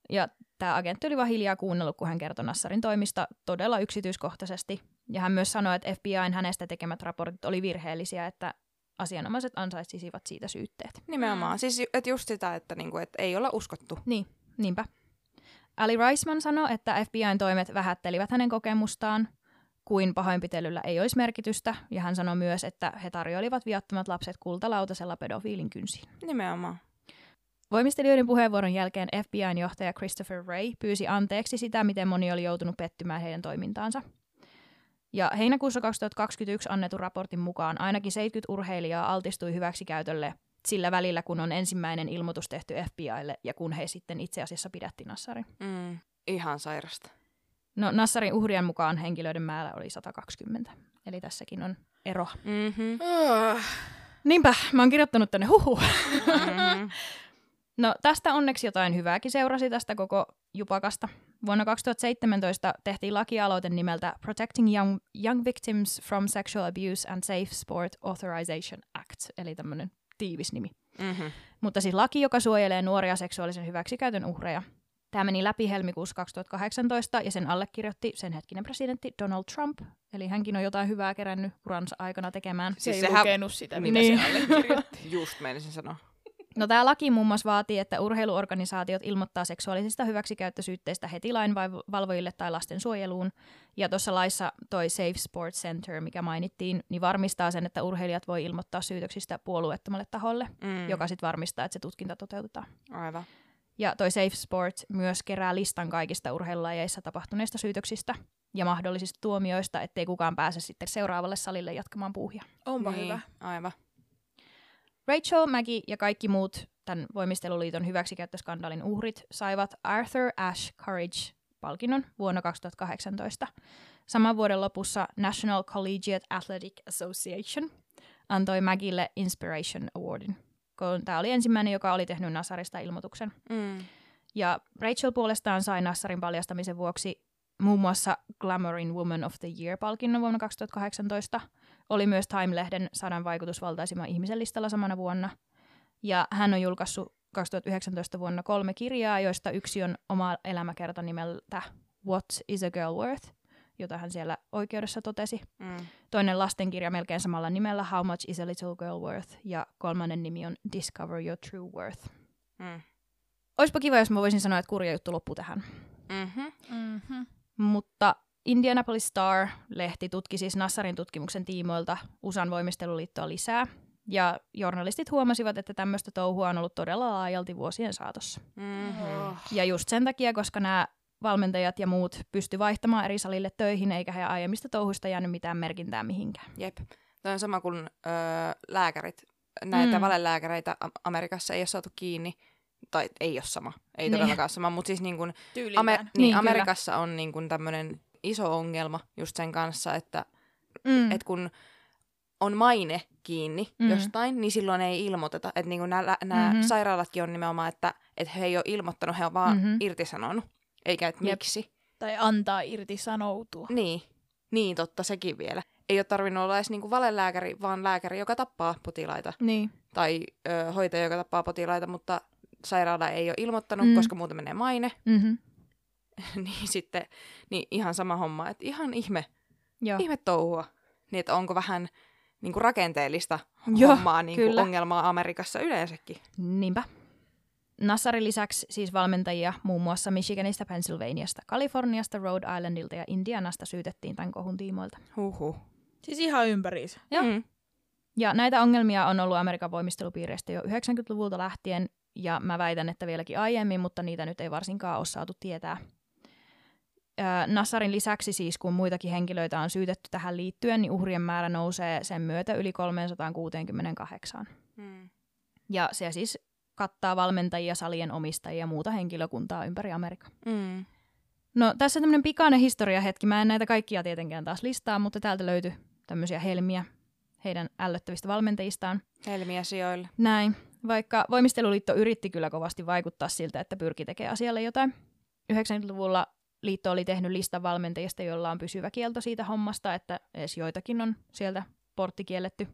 Ja tämä agentti oli vaan hiljaa kuunnellut, kun hän kertoi Nassarin toimista todella yksityiskohtaisesti. Ja hän myös sanoi, että F B I:n hänestä tekemät raportit oli virheellisiä, että asianomaiset ansaitsisivat siitä syytteet. Nimenomaan. Mm. Siis et just sitä, että niinku, et ei olla uskottu. Niin. Niinpä. Aly Raisman sanoi, että F B I:n toimet vähättelivät hänen kokemustaan, kuin pahoinpitelyllä ei olisi merkitystä, ja hän sanoi myös, että he tarjoilivat viattomat lapset kultalautasella pedofiilin kynsiin. Nimenomaan. Voimistelijoiden puheenvuoron jälkeen F B I:n johtaja Christopher Wray pyysi anteeksi sitä, miten moni oli joutunut pettymään heidän toimintaansa. Ja heinäkuussa kaksituhattakaksikymmentäyksi annetun raportin mukaan ainakin seitsemänkymmentä urheilijaa altistui hyväksikäytölle sillä välillä, kun on ensimmäinen ilmoitus tehty F B I:lle ja kun he sitten itse asiassa pidätti Nassarin. Mm, ihan sairasta. No Nassarin uhrien mukaan henkilöiden määrä oli sata kaksikymmentä, eli tässäkin on ero. Mm-hmm. Oh. Niinpä, mä oon kirjoittanut tänne huhu. Mm-hmm. No tästä onneksi jotain hyvääkin seurasi tästä koko jupakasta. Vuonna kaksituhattaseitsemäntoista tehtiin lakialoite nimeltä Protecting Young, Young Victims from Sexual Abuse and Safe Sport Authorization Act, eli tämmöinen tiivis nimi. Mm-hmm. Mutta siis laki, joka suojelee nuoria seksuaalisen hyväksikäytön uhreja. Tämä meni läpi helmikuussa kaksituhattakahdeksantoista ja sen allekirjoitti sen hetkinen presidentti Donald Trump. Eli hänkin on jotain hyvää kerännyt uransa aikana tekemään. Siis se ei lukenut hä... sitä, mitä niin. se allekirjoitti. Just meinasin sanoa. No tämä laki muun muassa vaatii, että urheiluorganisaatiot ilmoittaa seksuaalisista hyväksikäyttösyytteistä heti lainvalvojille tai lastensuojeluun. Ja tuossa laissa toi Safe Sport Center, mikä mainittiin, niin varmistaa sen, että urheilijat voi ilmoittaa syytöksistä puolueettomalle taholle, mm. joka sitten varmistaa, että se tutkinta toteutetaan. Aivan. Ja toi Safe Sport myös kerää listan kaikista urheilulajeissa tapahtuneista syytöksistä ja mahdollisista tuomioista, ettei kukaan pääse sitten seuraavalle salille jatkamaan puuhia. Onpa niin, hyvä. Aivan. Rachael, Maggie ja kaikki muut tämän voimisteluliiton hyväksikäyttöskandaalin uhrit saivat Arthur Ashe Courage palkinnon vuonna kaksituhattakahdeksantoista. Saman vuoden lopussa National Collegiate Athletic Association antoi Maggille Inspiration Awardin, kun tämä oli ensimmäinen, joka oli tehnyt Nassarista ilmoituksen. Mm. Ja Rachael puolestaan sai Nassarin paljastamisen vuoksi muun muassa Glamourin Woman of the Year-palkinnon vuonna kaksituhattakahdeksantoista. Oli myös Time-lehden sadan vaikutusvaltaisimman ihmisen listalla samana vuonna. Ja hän on julkaissut kaksituhattayhdeksäntoista vuonna kolme kirjaa, joista yksi on oma elämäkerta nimeltä What is a Girl Worth?, jota hän siellä oikeudessa totesi. Mm. Toinen lastenkirja melkein samalla nimellä How much is a little girl worth? Ja kolmannen nimi on Discover your true worth. Mm. Oispa kiva, jos mä voisin sanoa, että kurja juttu loppuu tähän. Mm-hmm. Mm-hmm. Mutta Indianapolis Star-lehti tutki siis Nassarin tutkimuksen tiimoilta U S A:n voimisteluliittoa lisää. Ja journalistit huomasivat, että tämmöistä touhua on ollut todella laajalti vuosien saatossa. Mm-hmm. Ja just sen takia, koska nämä valmentajat ja muut pysty vaihtamaan eri salille töihin, eikä heidän aiemmista touhuista jäänyt mitään merkintää mihinkään. Jep. Tämä on sama kuin öö, lääkärit. Näitä mm. valelääkäreitä Amerikassa ei ole saatu kiinni. Tai ei ole sama, ei niin. todellakaan sama, mutta siis niin kuin Amer- niin, niin, Amerikassa on niin kuin tämmöinen iso ongelma just sen kanssa, että mm. et kun on maine kiinni mm. jostain, niin silloin ei ilmoiteta. Että niin kuin nämä, nämä mm-hmm. sairaalatkin on nimenomaan, että, että he ei ole ilmoittanut, he on vaan mm-hmm. irtisanonut, eikä että miksi. Tai antaa irtisanoutua. Niin, niin totta, sekin vielä. Ei ole tarvinnut olla edes niin kuin valelääkäri, vaan lääkäri, joka tappaa potilaita. Niin. Tai ö, hoitaja, joka tappaa potilaita, mutta sairaala ei ole ilmoittanut, mm. koska muuten menee maine. Mm-hmm. Niin sitten niin ihan sama homma, että ihan ihme, Joo. ihme touhua. Niin, että onko vähän niin kuin rakenteellista Joo, hommaa, niin kuin ongelmaa Amerikassa yleensäkin. Niinpä. Nassarin lisäksi siis valmentajia muun muassa Michiganista, Pennsylvaniasta, Kaliforniasta, Rhode Islandilta ja Indianasta syytettiin tämän kohun tiimoilta. Huhhuh. Siis ihan ympäriinsä. Joo. Mm. Ja näitä ongelmia on ollut Amerikan voimistelupiireistä jo yhdeksänkymmentäluvulta lähtien. Ja mä väitän, että vieläkin aiemmin, mutta niitä nyt ei varsinkaan ole saatu tietää. Nassarin lisäksi siis, kun muitakin henkilöitä on syytetty tähän liittyen, niin uhrien määrä nousee sen myötä yli kolmesataakuusikymmentäkahdeksan. Hmm. Ja se siis kattaa valmentajia, salien omistajia ja muuta henkilökuntaa ympäri Amerikan. Hmm. No tässä tämmöinen pikainen historiahetki. Mä en näitä kaikkia tietenkään taas listaa, mutta täältä löytyi tämmöisiä helmiä heidän ällöttävistä valmentajistaan. Helmiä sijoille. Näin. Vaikka voimisteluliitto yritti kyllä kovasti vaikuttaa siltä, että pyrki tekemään asialle jotain. yhdeksänkymmentäluvulla liitto oli tehnyt listan valmentajista, joilla on pysyvä kielto siitä hommasta, että edes joitakin on sieltä portti kielletty.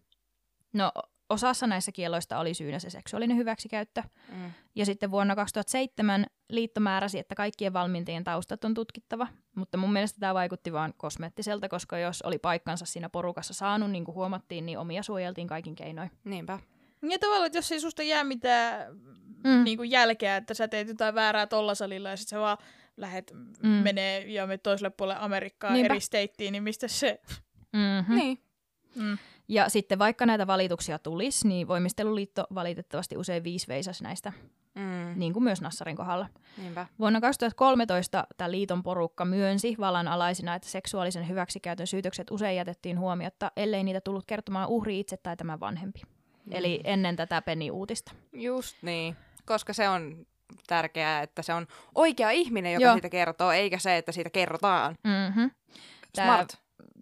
No osassa näissä kielloista oli syynä se seksuaalinen hyväksikäyttö. Mm. Ja sitten vuonna kaksituhattaseitsemän liitto määräsi, että kaikkien valmentajien taustat on tutkittava. Mutta mun mielestä tämä vaikutti vaan kosmeettiselta, koska jos oli paikkansa siinä porukassa saanut, niin kuin huomattiin, niin omia suojeltiin kaikin keinoin. Niinpä. Ja tavallaan, että jos ei susta jää mitään mm. niin kuin jälkeä, että sä teet jotain väärää tolla salilla ja sit sä vaan lähet mm. menee ja me toiselle puolelle Amerikkaan Niinpä. Eri steittiin, niin mistä se? Mm-hmm. Niin. Mm. Ja sitten vaikka näitä valituksia tulisi, niin voimisteluliitto valitettavasti usein viis veisasi näistä, mm. niin kuin myös Nassarin kohdalla. Niinpä. Vuonna kaksituhattakolmetoista tämä liiton porukka myönsi valanalaisina, että seksuaalisen hyväksikäytön syytökset usein jätettiin huomiotta, ellei niitä tullut kertomaan uhri itse tai tämän vanhempi. Eli ennen tätä Penny-uutista. Just niin, koska se on tärkeää, että se on oikea ihminen, joka joo. siitä kertoo, eikä se, että siitä kerrotaan. Mm-hmm. Smart.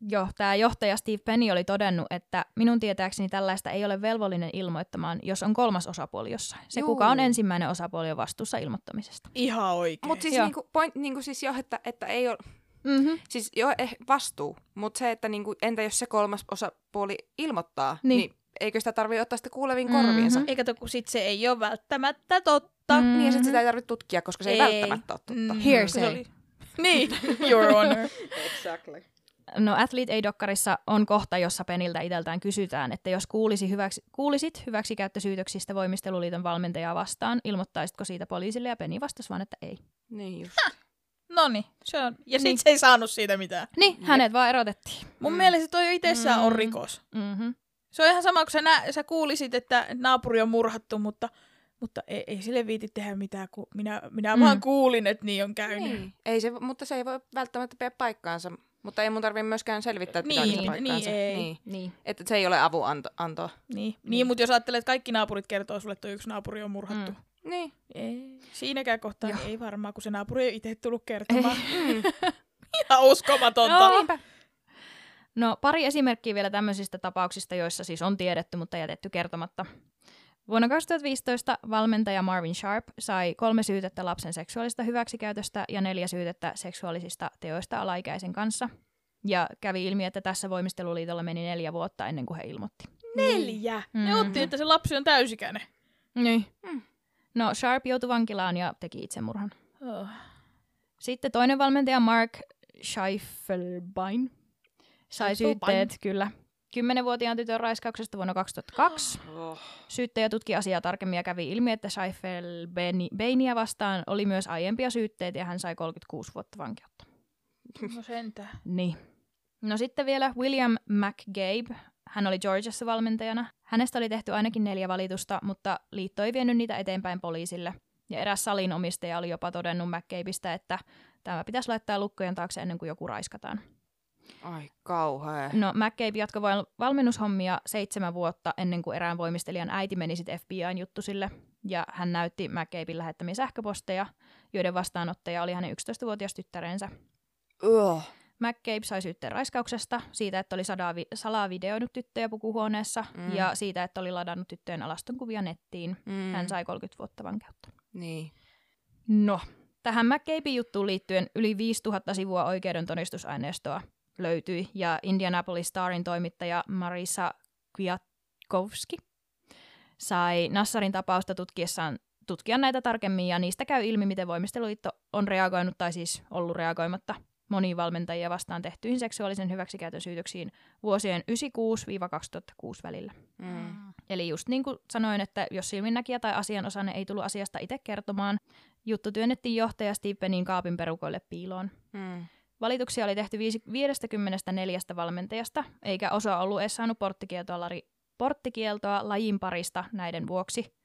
Joo, tämä johtaja Steve Penny oli todennut, että minun tietääkseni tällaista ei ole velvollinen ilmoittamaan, jos on kolmas osapuoli jossain. Se, Juu. kuka on ensimmäinen osapuoli, on vastuussa ilmoittamisesta. Ihan oikein. Mutta siis, niinku, point, niinku siis jo, että, että ei ole... Mm-hmm. Siis jo eh, vastuu, mutta se, että niinku, entä jos se kolmas osapuoli ilmoittaa, niin... niin eikö sitä tarvitse ottaa sitä kuuleviin mm-hmm. korviinsa? Eikä to, kun sit se ei ole välttämättä totta. Mm-hmm. Niin, ja sit sitä ei tarvitse tutkia, koska se ei, ei välttämättä ole totta. Mm-hmm. Hearsay. Niin, your honor. Exactly. No Athlete A-dokkarissa on kohta, jossa Peniltä itseltään kysytään, että jos kuulisi hyväks- kuulisit hyväksikäyttösyytöksistä voimisteluliiton valmentajaa vastaan, ilmoittaisitko siitä poliisille? Ja Penny vastasi vaan, että ei. Niin just. Häh. Noniin, se on. Ja niin. sit se ei saanut siitä mitään. Niin, hänet vaan erotettiin. Mun mm. mielestä toi jo itsessään mm. on rikos. Mhm. Se on ihan sama, kun sä, nä- sä kuulisit, että naapuri on murhattu, mutta, mutta ei, ei sille viiti tehdä mitään, kun minä, minä mm. vaan kuulin, että niin on käynyt. Niin. Ei se, mutta se ei voi välttämättä pidä paikkaansa, mutta ei mun tarvitse myöskään selvittää, että niin, pitää paikkaansa. Niin, ei. Niin. Niin. Että se ei ole avunantoa. Niin, niin. niin mutta jos ajattelet, että kaikki naapurit kertoo sulle, että yksi naapuri on murhattu. Mm. Niin. Ei. Siinäkään kohtaa ja. Ei varmaan, kun se naapuri ei itse tullut kertomaan. Ihan uskomatonta. No, no pari esimerkkiä vielä tämmöisistä tapauksista, joissa siis on tiedetty, mutta jätetty kertomatta. Vuonna kaksituhattaviisitoista valmentaja Marvin Sharp sai kolme syytettä lapsen seksuaalista hyväksikäytöstä ja neljä syytettä seksuaalisista teoista alaikäisen kanssa. Ja kävi ilmi, että tässä voimisteluliitolla meni neljä vuotta ennen kuin he ilmoitti. Neljä? Mm. Ne otti, että se lapsi on täysikäinen. Niin. Mm. No, Sharp joutui vankilaan ja teki itsemurhan. Oh. Sitten toinen valmentaja Mark Scheifelbein sai syytteet, kyllä. kymmenvuotiaan tytön raiskauksesta vuonna kaksituhattakaksi. Oh. Syyttäjä tutki asiaa tarkemmin ja kävi ilmi, että Scheifelbeinia vastaan oli myös aiempia syytteitä ja hän sai kolmekymmentäkuusi vuotta vankeutta. No sentään. Niin. No sitten vielä William McCabe. Hän oli Georgiassa valmentajana. Hänestä oli tehty ainakin neljä valitusta, mutta liitto ei vienyt niitä eteenpäin poliisille. Ja eräs salin omistaja oli jopa todennut McCabeista, että tämä pitäisi laittaa lukkojen taakse ennen kuin joku raiskataan. Ai kauhea. No McCabe jatkoi valmennushommia seitsemän vuotta ennen kuin erään voimistelijan äiti meni sitten F B I:n juttusille. Ja hän näytti McCabein lähettämiä sähköposteja, joiden vastaanottaja oli hänen yksitoistavuotias tyttärensä. Oh. McCabe sai syytteen raiskauksesta, siitä, että oli vi- salaa videoinut tyttöjä pukuhuoneessa mm. ja siitä, että oli ladannut tyttöjen alastonkuvia nettiin. Mm. Hän sai kolmekymmentä vuotta vankeutta. Niin. No, tähän McCabein juttuun liittyen yli viisituhatta sivua oikeuden todistusaineistoa löytyi ja Indianapolis Starin toimittaja Marisa Kwiatkowski sai Nassarin tapausta tutkiessaan tutkia näitä tarkemmin ja niistä käy ilmi, miten voimisteluliitto on reagoinut tai siis ollut reagoimatta moniin valmentajia vastaan tehtyihin seksuaalisen hyväksikäytön syytöksiin vuosien yhdeksänkymmentäkuusi kaksituhattakuusi välillä. Mm. Eli just niin kuin sanoin, että jos silminnäkijä tai asianosainen ei tullut asiasta itse kertomaan, juttu työnnettiin johtaja Steve Pennin kaapin perukoille piiloon. Mm. Valituksia oli tehty viisikymmentäneljä valmentajasta, eikä osa ollut edes saanut porttikieltoa, lari, porttikieltoa lajin parista näiden vuoksi.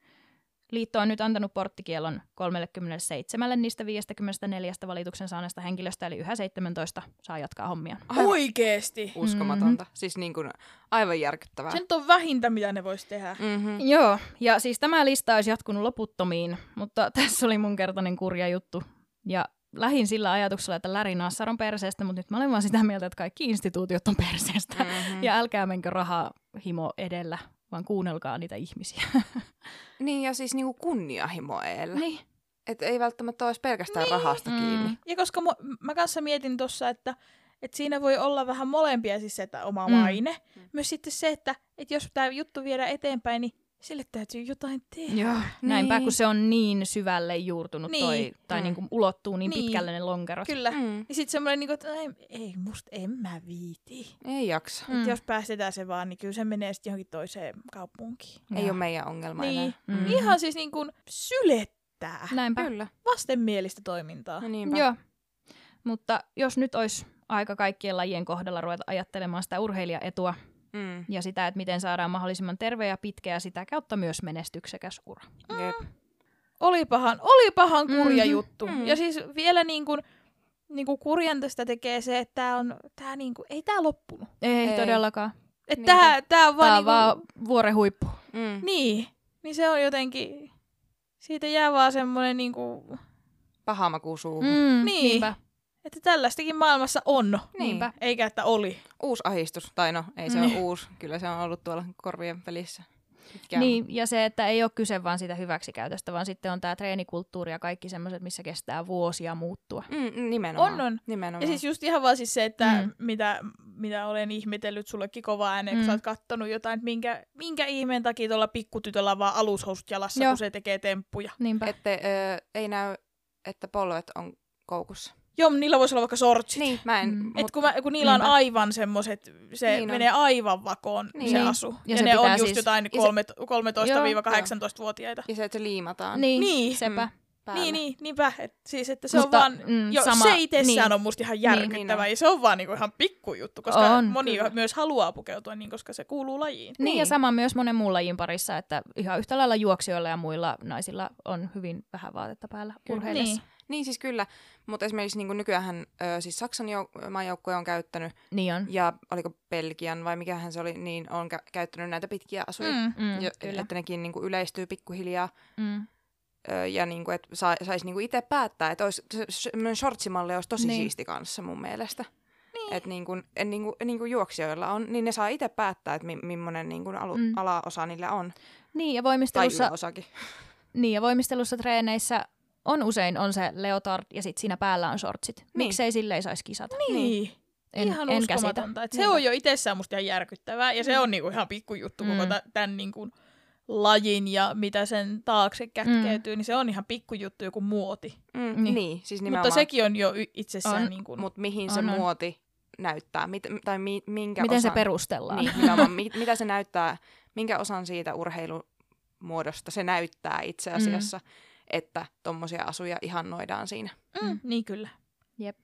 Liitto on nyt antanut porttikielon kolmekymmentäseitsemän niistä viisikymmentäneljä valituksen saaneesta henkilöstä, eli yhä seitsemäntoista saa jatkaa hommia. Oikeesti? Uskomatonta. Mm-hmm. Siis niin kuin aivan järkyttävää. Se nyt on vähintä, mitä ne vois tehdä. Mm-hmm. Joo, ja siis tämä lista olisi jatkunut loputtomiin, mutta tässä oli mun kertainen kurja juttu. Ja lähin sillä ajatuksella, että Larry Nassar on perseestä, mutta nyt mä olen vaan sitä mieltä, että kaikki instituutiot on perseestä. Mm-hmm. Ja älkää menkö rahaa himo edellä, vaan kuunnelkaa niitä ihmisiä. Niin, ja siis niinku kunniahimo eellä. Niin. Että ei välttämättä olisi pelkästään niin. rahasta kiinni. Mm. Ja koska mu- mä kanssa mietin tuossa, että et siinä voi olla vähän molempia, siis se, että oma mm. maine. Mm. Myös sitten se, että et jos tämä juttu viedään eteenpäin, niin sille täytyy jotain tehdä. Joo, näinpä, niin. Kun se on niin syvälle juurtunut niin. toi, tai mm. niinku ulottuu niin, niin pitkälle ne lonkerot. Kyllä. Mm. Ja sit semmoinen, niinku, että ei, ei musta, en mä viiti. Ei jaksa. Mm. Että jos päästetään se vaan, niin kyllä se menee sitten johonkin toiseen kaupunkiin. Ei ole meidän ongelma niin. enää. Mm. Mm. Ihan siis niinku sylettää. Näinpä. Kyllä. Vastenmielistä toimintaa. No niinpä. Joo. Mutta jos nyt olisi aika kaikkien lajien kohdalla ruveta ajattelemaan sitä urheilijaetua, Mm. ja sitä, että miten saadaan mahdollisimman terveä ja pitkä ja sitä kautta myös menestyksekäs ura. Mm. Olipahan, olipahan kurja mm-hmm. juttu. Mm-hmm. Ja siis vielä niin kuin, niin kuin kurjan tästä tekee se, että tää on, tää niin kuin, ei tää loppunut. Ei, ei. todellakaan. Niin tää, tää on vaan, niin kuin... vaan vuoren huippu. Mm. Niin, niin se on jotenkin, siitä jää vaan semmoinen niin kuin... pahamakuu suuhun. Mm. Niin. Niinpä. Että tällaistakin maailmassa on, niinpä. Eikä että oli. Uusi ahdistus, tai no ei se mm. ole uusi, kyllä se on ollut tuolla korvien välissä. Pitkään. Niin, ja se, että ei ole kyse vaan siitä hyväksikäytöstä, vaan sitten on tämä treenikulttuuri ja kaikki semmoiset, missä kestää vuosia muuttua. Mm, nimenomaan. On, on. Nimenomaan. Ja siis just ihan vaan siis se, että mm. mitä, mitä olen ihmetellyt sullekin kovaa ääneen, mm. kun sä oot kattonut jotain, että minkä, minkä ihmeen takia tuolla pikkutytöllä on vaan alushousut jalassa, joo. kun se tekee temppuja. Niinpä. Että äh, ei näy, että polvet on koukussa. Joo, niillä voisi olla vaikka sortsit. Niin, mä en, mm. mut, kun, mä, kun niillä niinpä. On aivan semmoiset, se niin menee aivan vakoon niin. se asu. Ja, ja se ne on just siis, jotain kolme, se, kolmetoista kahdeksantoista-vuotiaita. Ja se, että se liimataan. Niin, niin. sepä. Päällä. Niin, niin, niinpä. Et, siis, että se, mutta, on vaan, mm, jo, sama, se itsessään niin. on musta ihan järkyttävä. Niin, ja se on vaan niinku ihan pikkujuttu, koska on, moni kyllä. myös haluaa pukeutua niin, koska se kuuluu lajiin. Niin, niin, ja sama myös monen muun lajin parissa, että ihan yhtä lailla juoksijoilla ja muilla naisilla on hyvin vähän vaatetta päällä urheilessa. Niin siis kyllä, mutta esimerkiksi niin nykyäänhän ö, siis Saksan jouk- maajoukkue on käyttänyt, niin on. Ja oliko Belgian vai mikähän se oli, niin on kä- käyttänyt näitä pitkiä asuja, mm, mm, jo, että nekin niin yleistyy pikkuhiljaa. Mm. ja niinku, että saisi niinku itse päättää, että olisi shortsimalli olisi tosi niin. siisti kanssa mun mielestä. Niin. Että niinku, niinku, niinku juoksijoilla on, niin ne saa itse päättää, että mi- millainen niinku alu- mm. alaosa niillä on. Niin ja voimistelussa, niin, ja voimistelussa treeneissä on usein on se leotard ja sitten siinä päällä on shortsit. Niin. Miksei sille saisi kisata? Niin. niin. En, ihan en uskomatonta. Se on jo itsessään musta ihan järkyttävää ja se mm. on niinku ihan pikkujuttu mm. koko tämän niinku lajin ja mitä sen taakse kätkeytyy, mm. niin se on ihan pikkujuttu, joku muoti. Mm. Niin. Niin, siis nimenomaan. Mutta sekin on jo itsessään. Niin kuin... Mutta mihin se on, on. muoti näyttää? Mit, tai mi, minkä Miten osan... se perustellaan? Niin, mit, mitä se näyttää? Minkä osan siitä urheilumuodosta se näyttää itse asiassa, mm. että tommosia asuja ihannoidaan siinä? Mm. Mm. Niin kyllä. Jep.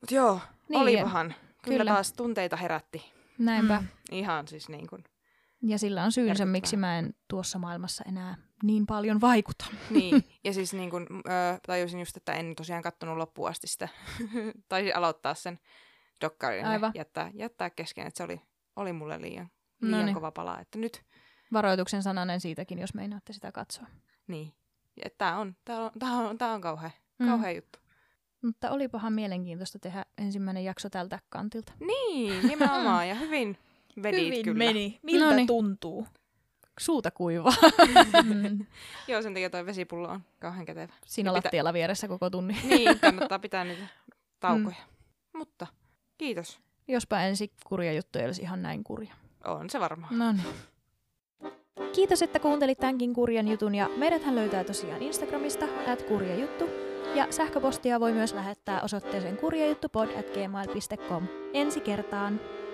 Mut joo, niin, olipahan. Kyllä, kyllä taas tunteita herätti. Näinpä. Mm. Ihan siis niin kuin... Ja sillä on syynsä, miksi mä en tuossa maailmassa enää niin paljon vaikuta. Niin, ja siis niin kun, ö, tajusin just, että en tosiaan kattonut loppuun asti sitä. Taisin aloittaa sen dokkarin ja jättää, jättää kesken, että se oli, oli mulle liian, liian Noniin. kova pala. Että nyt... Varoituksen sananen siitäkin, jos meinaatte sitä katsoa. Niin, ja tää on, tää on, tää on, tää on kauhea, mm. kauhea juttu. Mutta olipahan mielenkiintoista tehdä ensimmäinen jakso tältä kantilta. Niin, nimenomaan ja hyvin... Vedit, Hyvin kyllä. meni. Miltä Noniin. tuntuu? Suuta kuivaa. Mm. Joo, sen takia toi vesipullo on kauhean kätevä. Siinä pitä... lattialla vieressä koko tunnin. Niin, kannattaa pitää niitä taukoja. Mm. Mutta kiitos. Jospa ensi kurja juttu ei olisi ihan näin kurja. On se varmaan. No niin. Kiitos, että kuuntelit tämänkin kurjan jutun. Ja meidäthän löytää tosiaan Instagramista, at kurjajuttu. Ja sähköpostia voi myös lähettää osoitteeseen kurjajuttupod at gmail dot com. Ensi kertaan.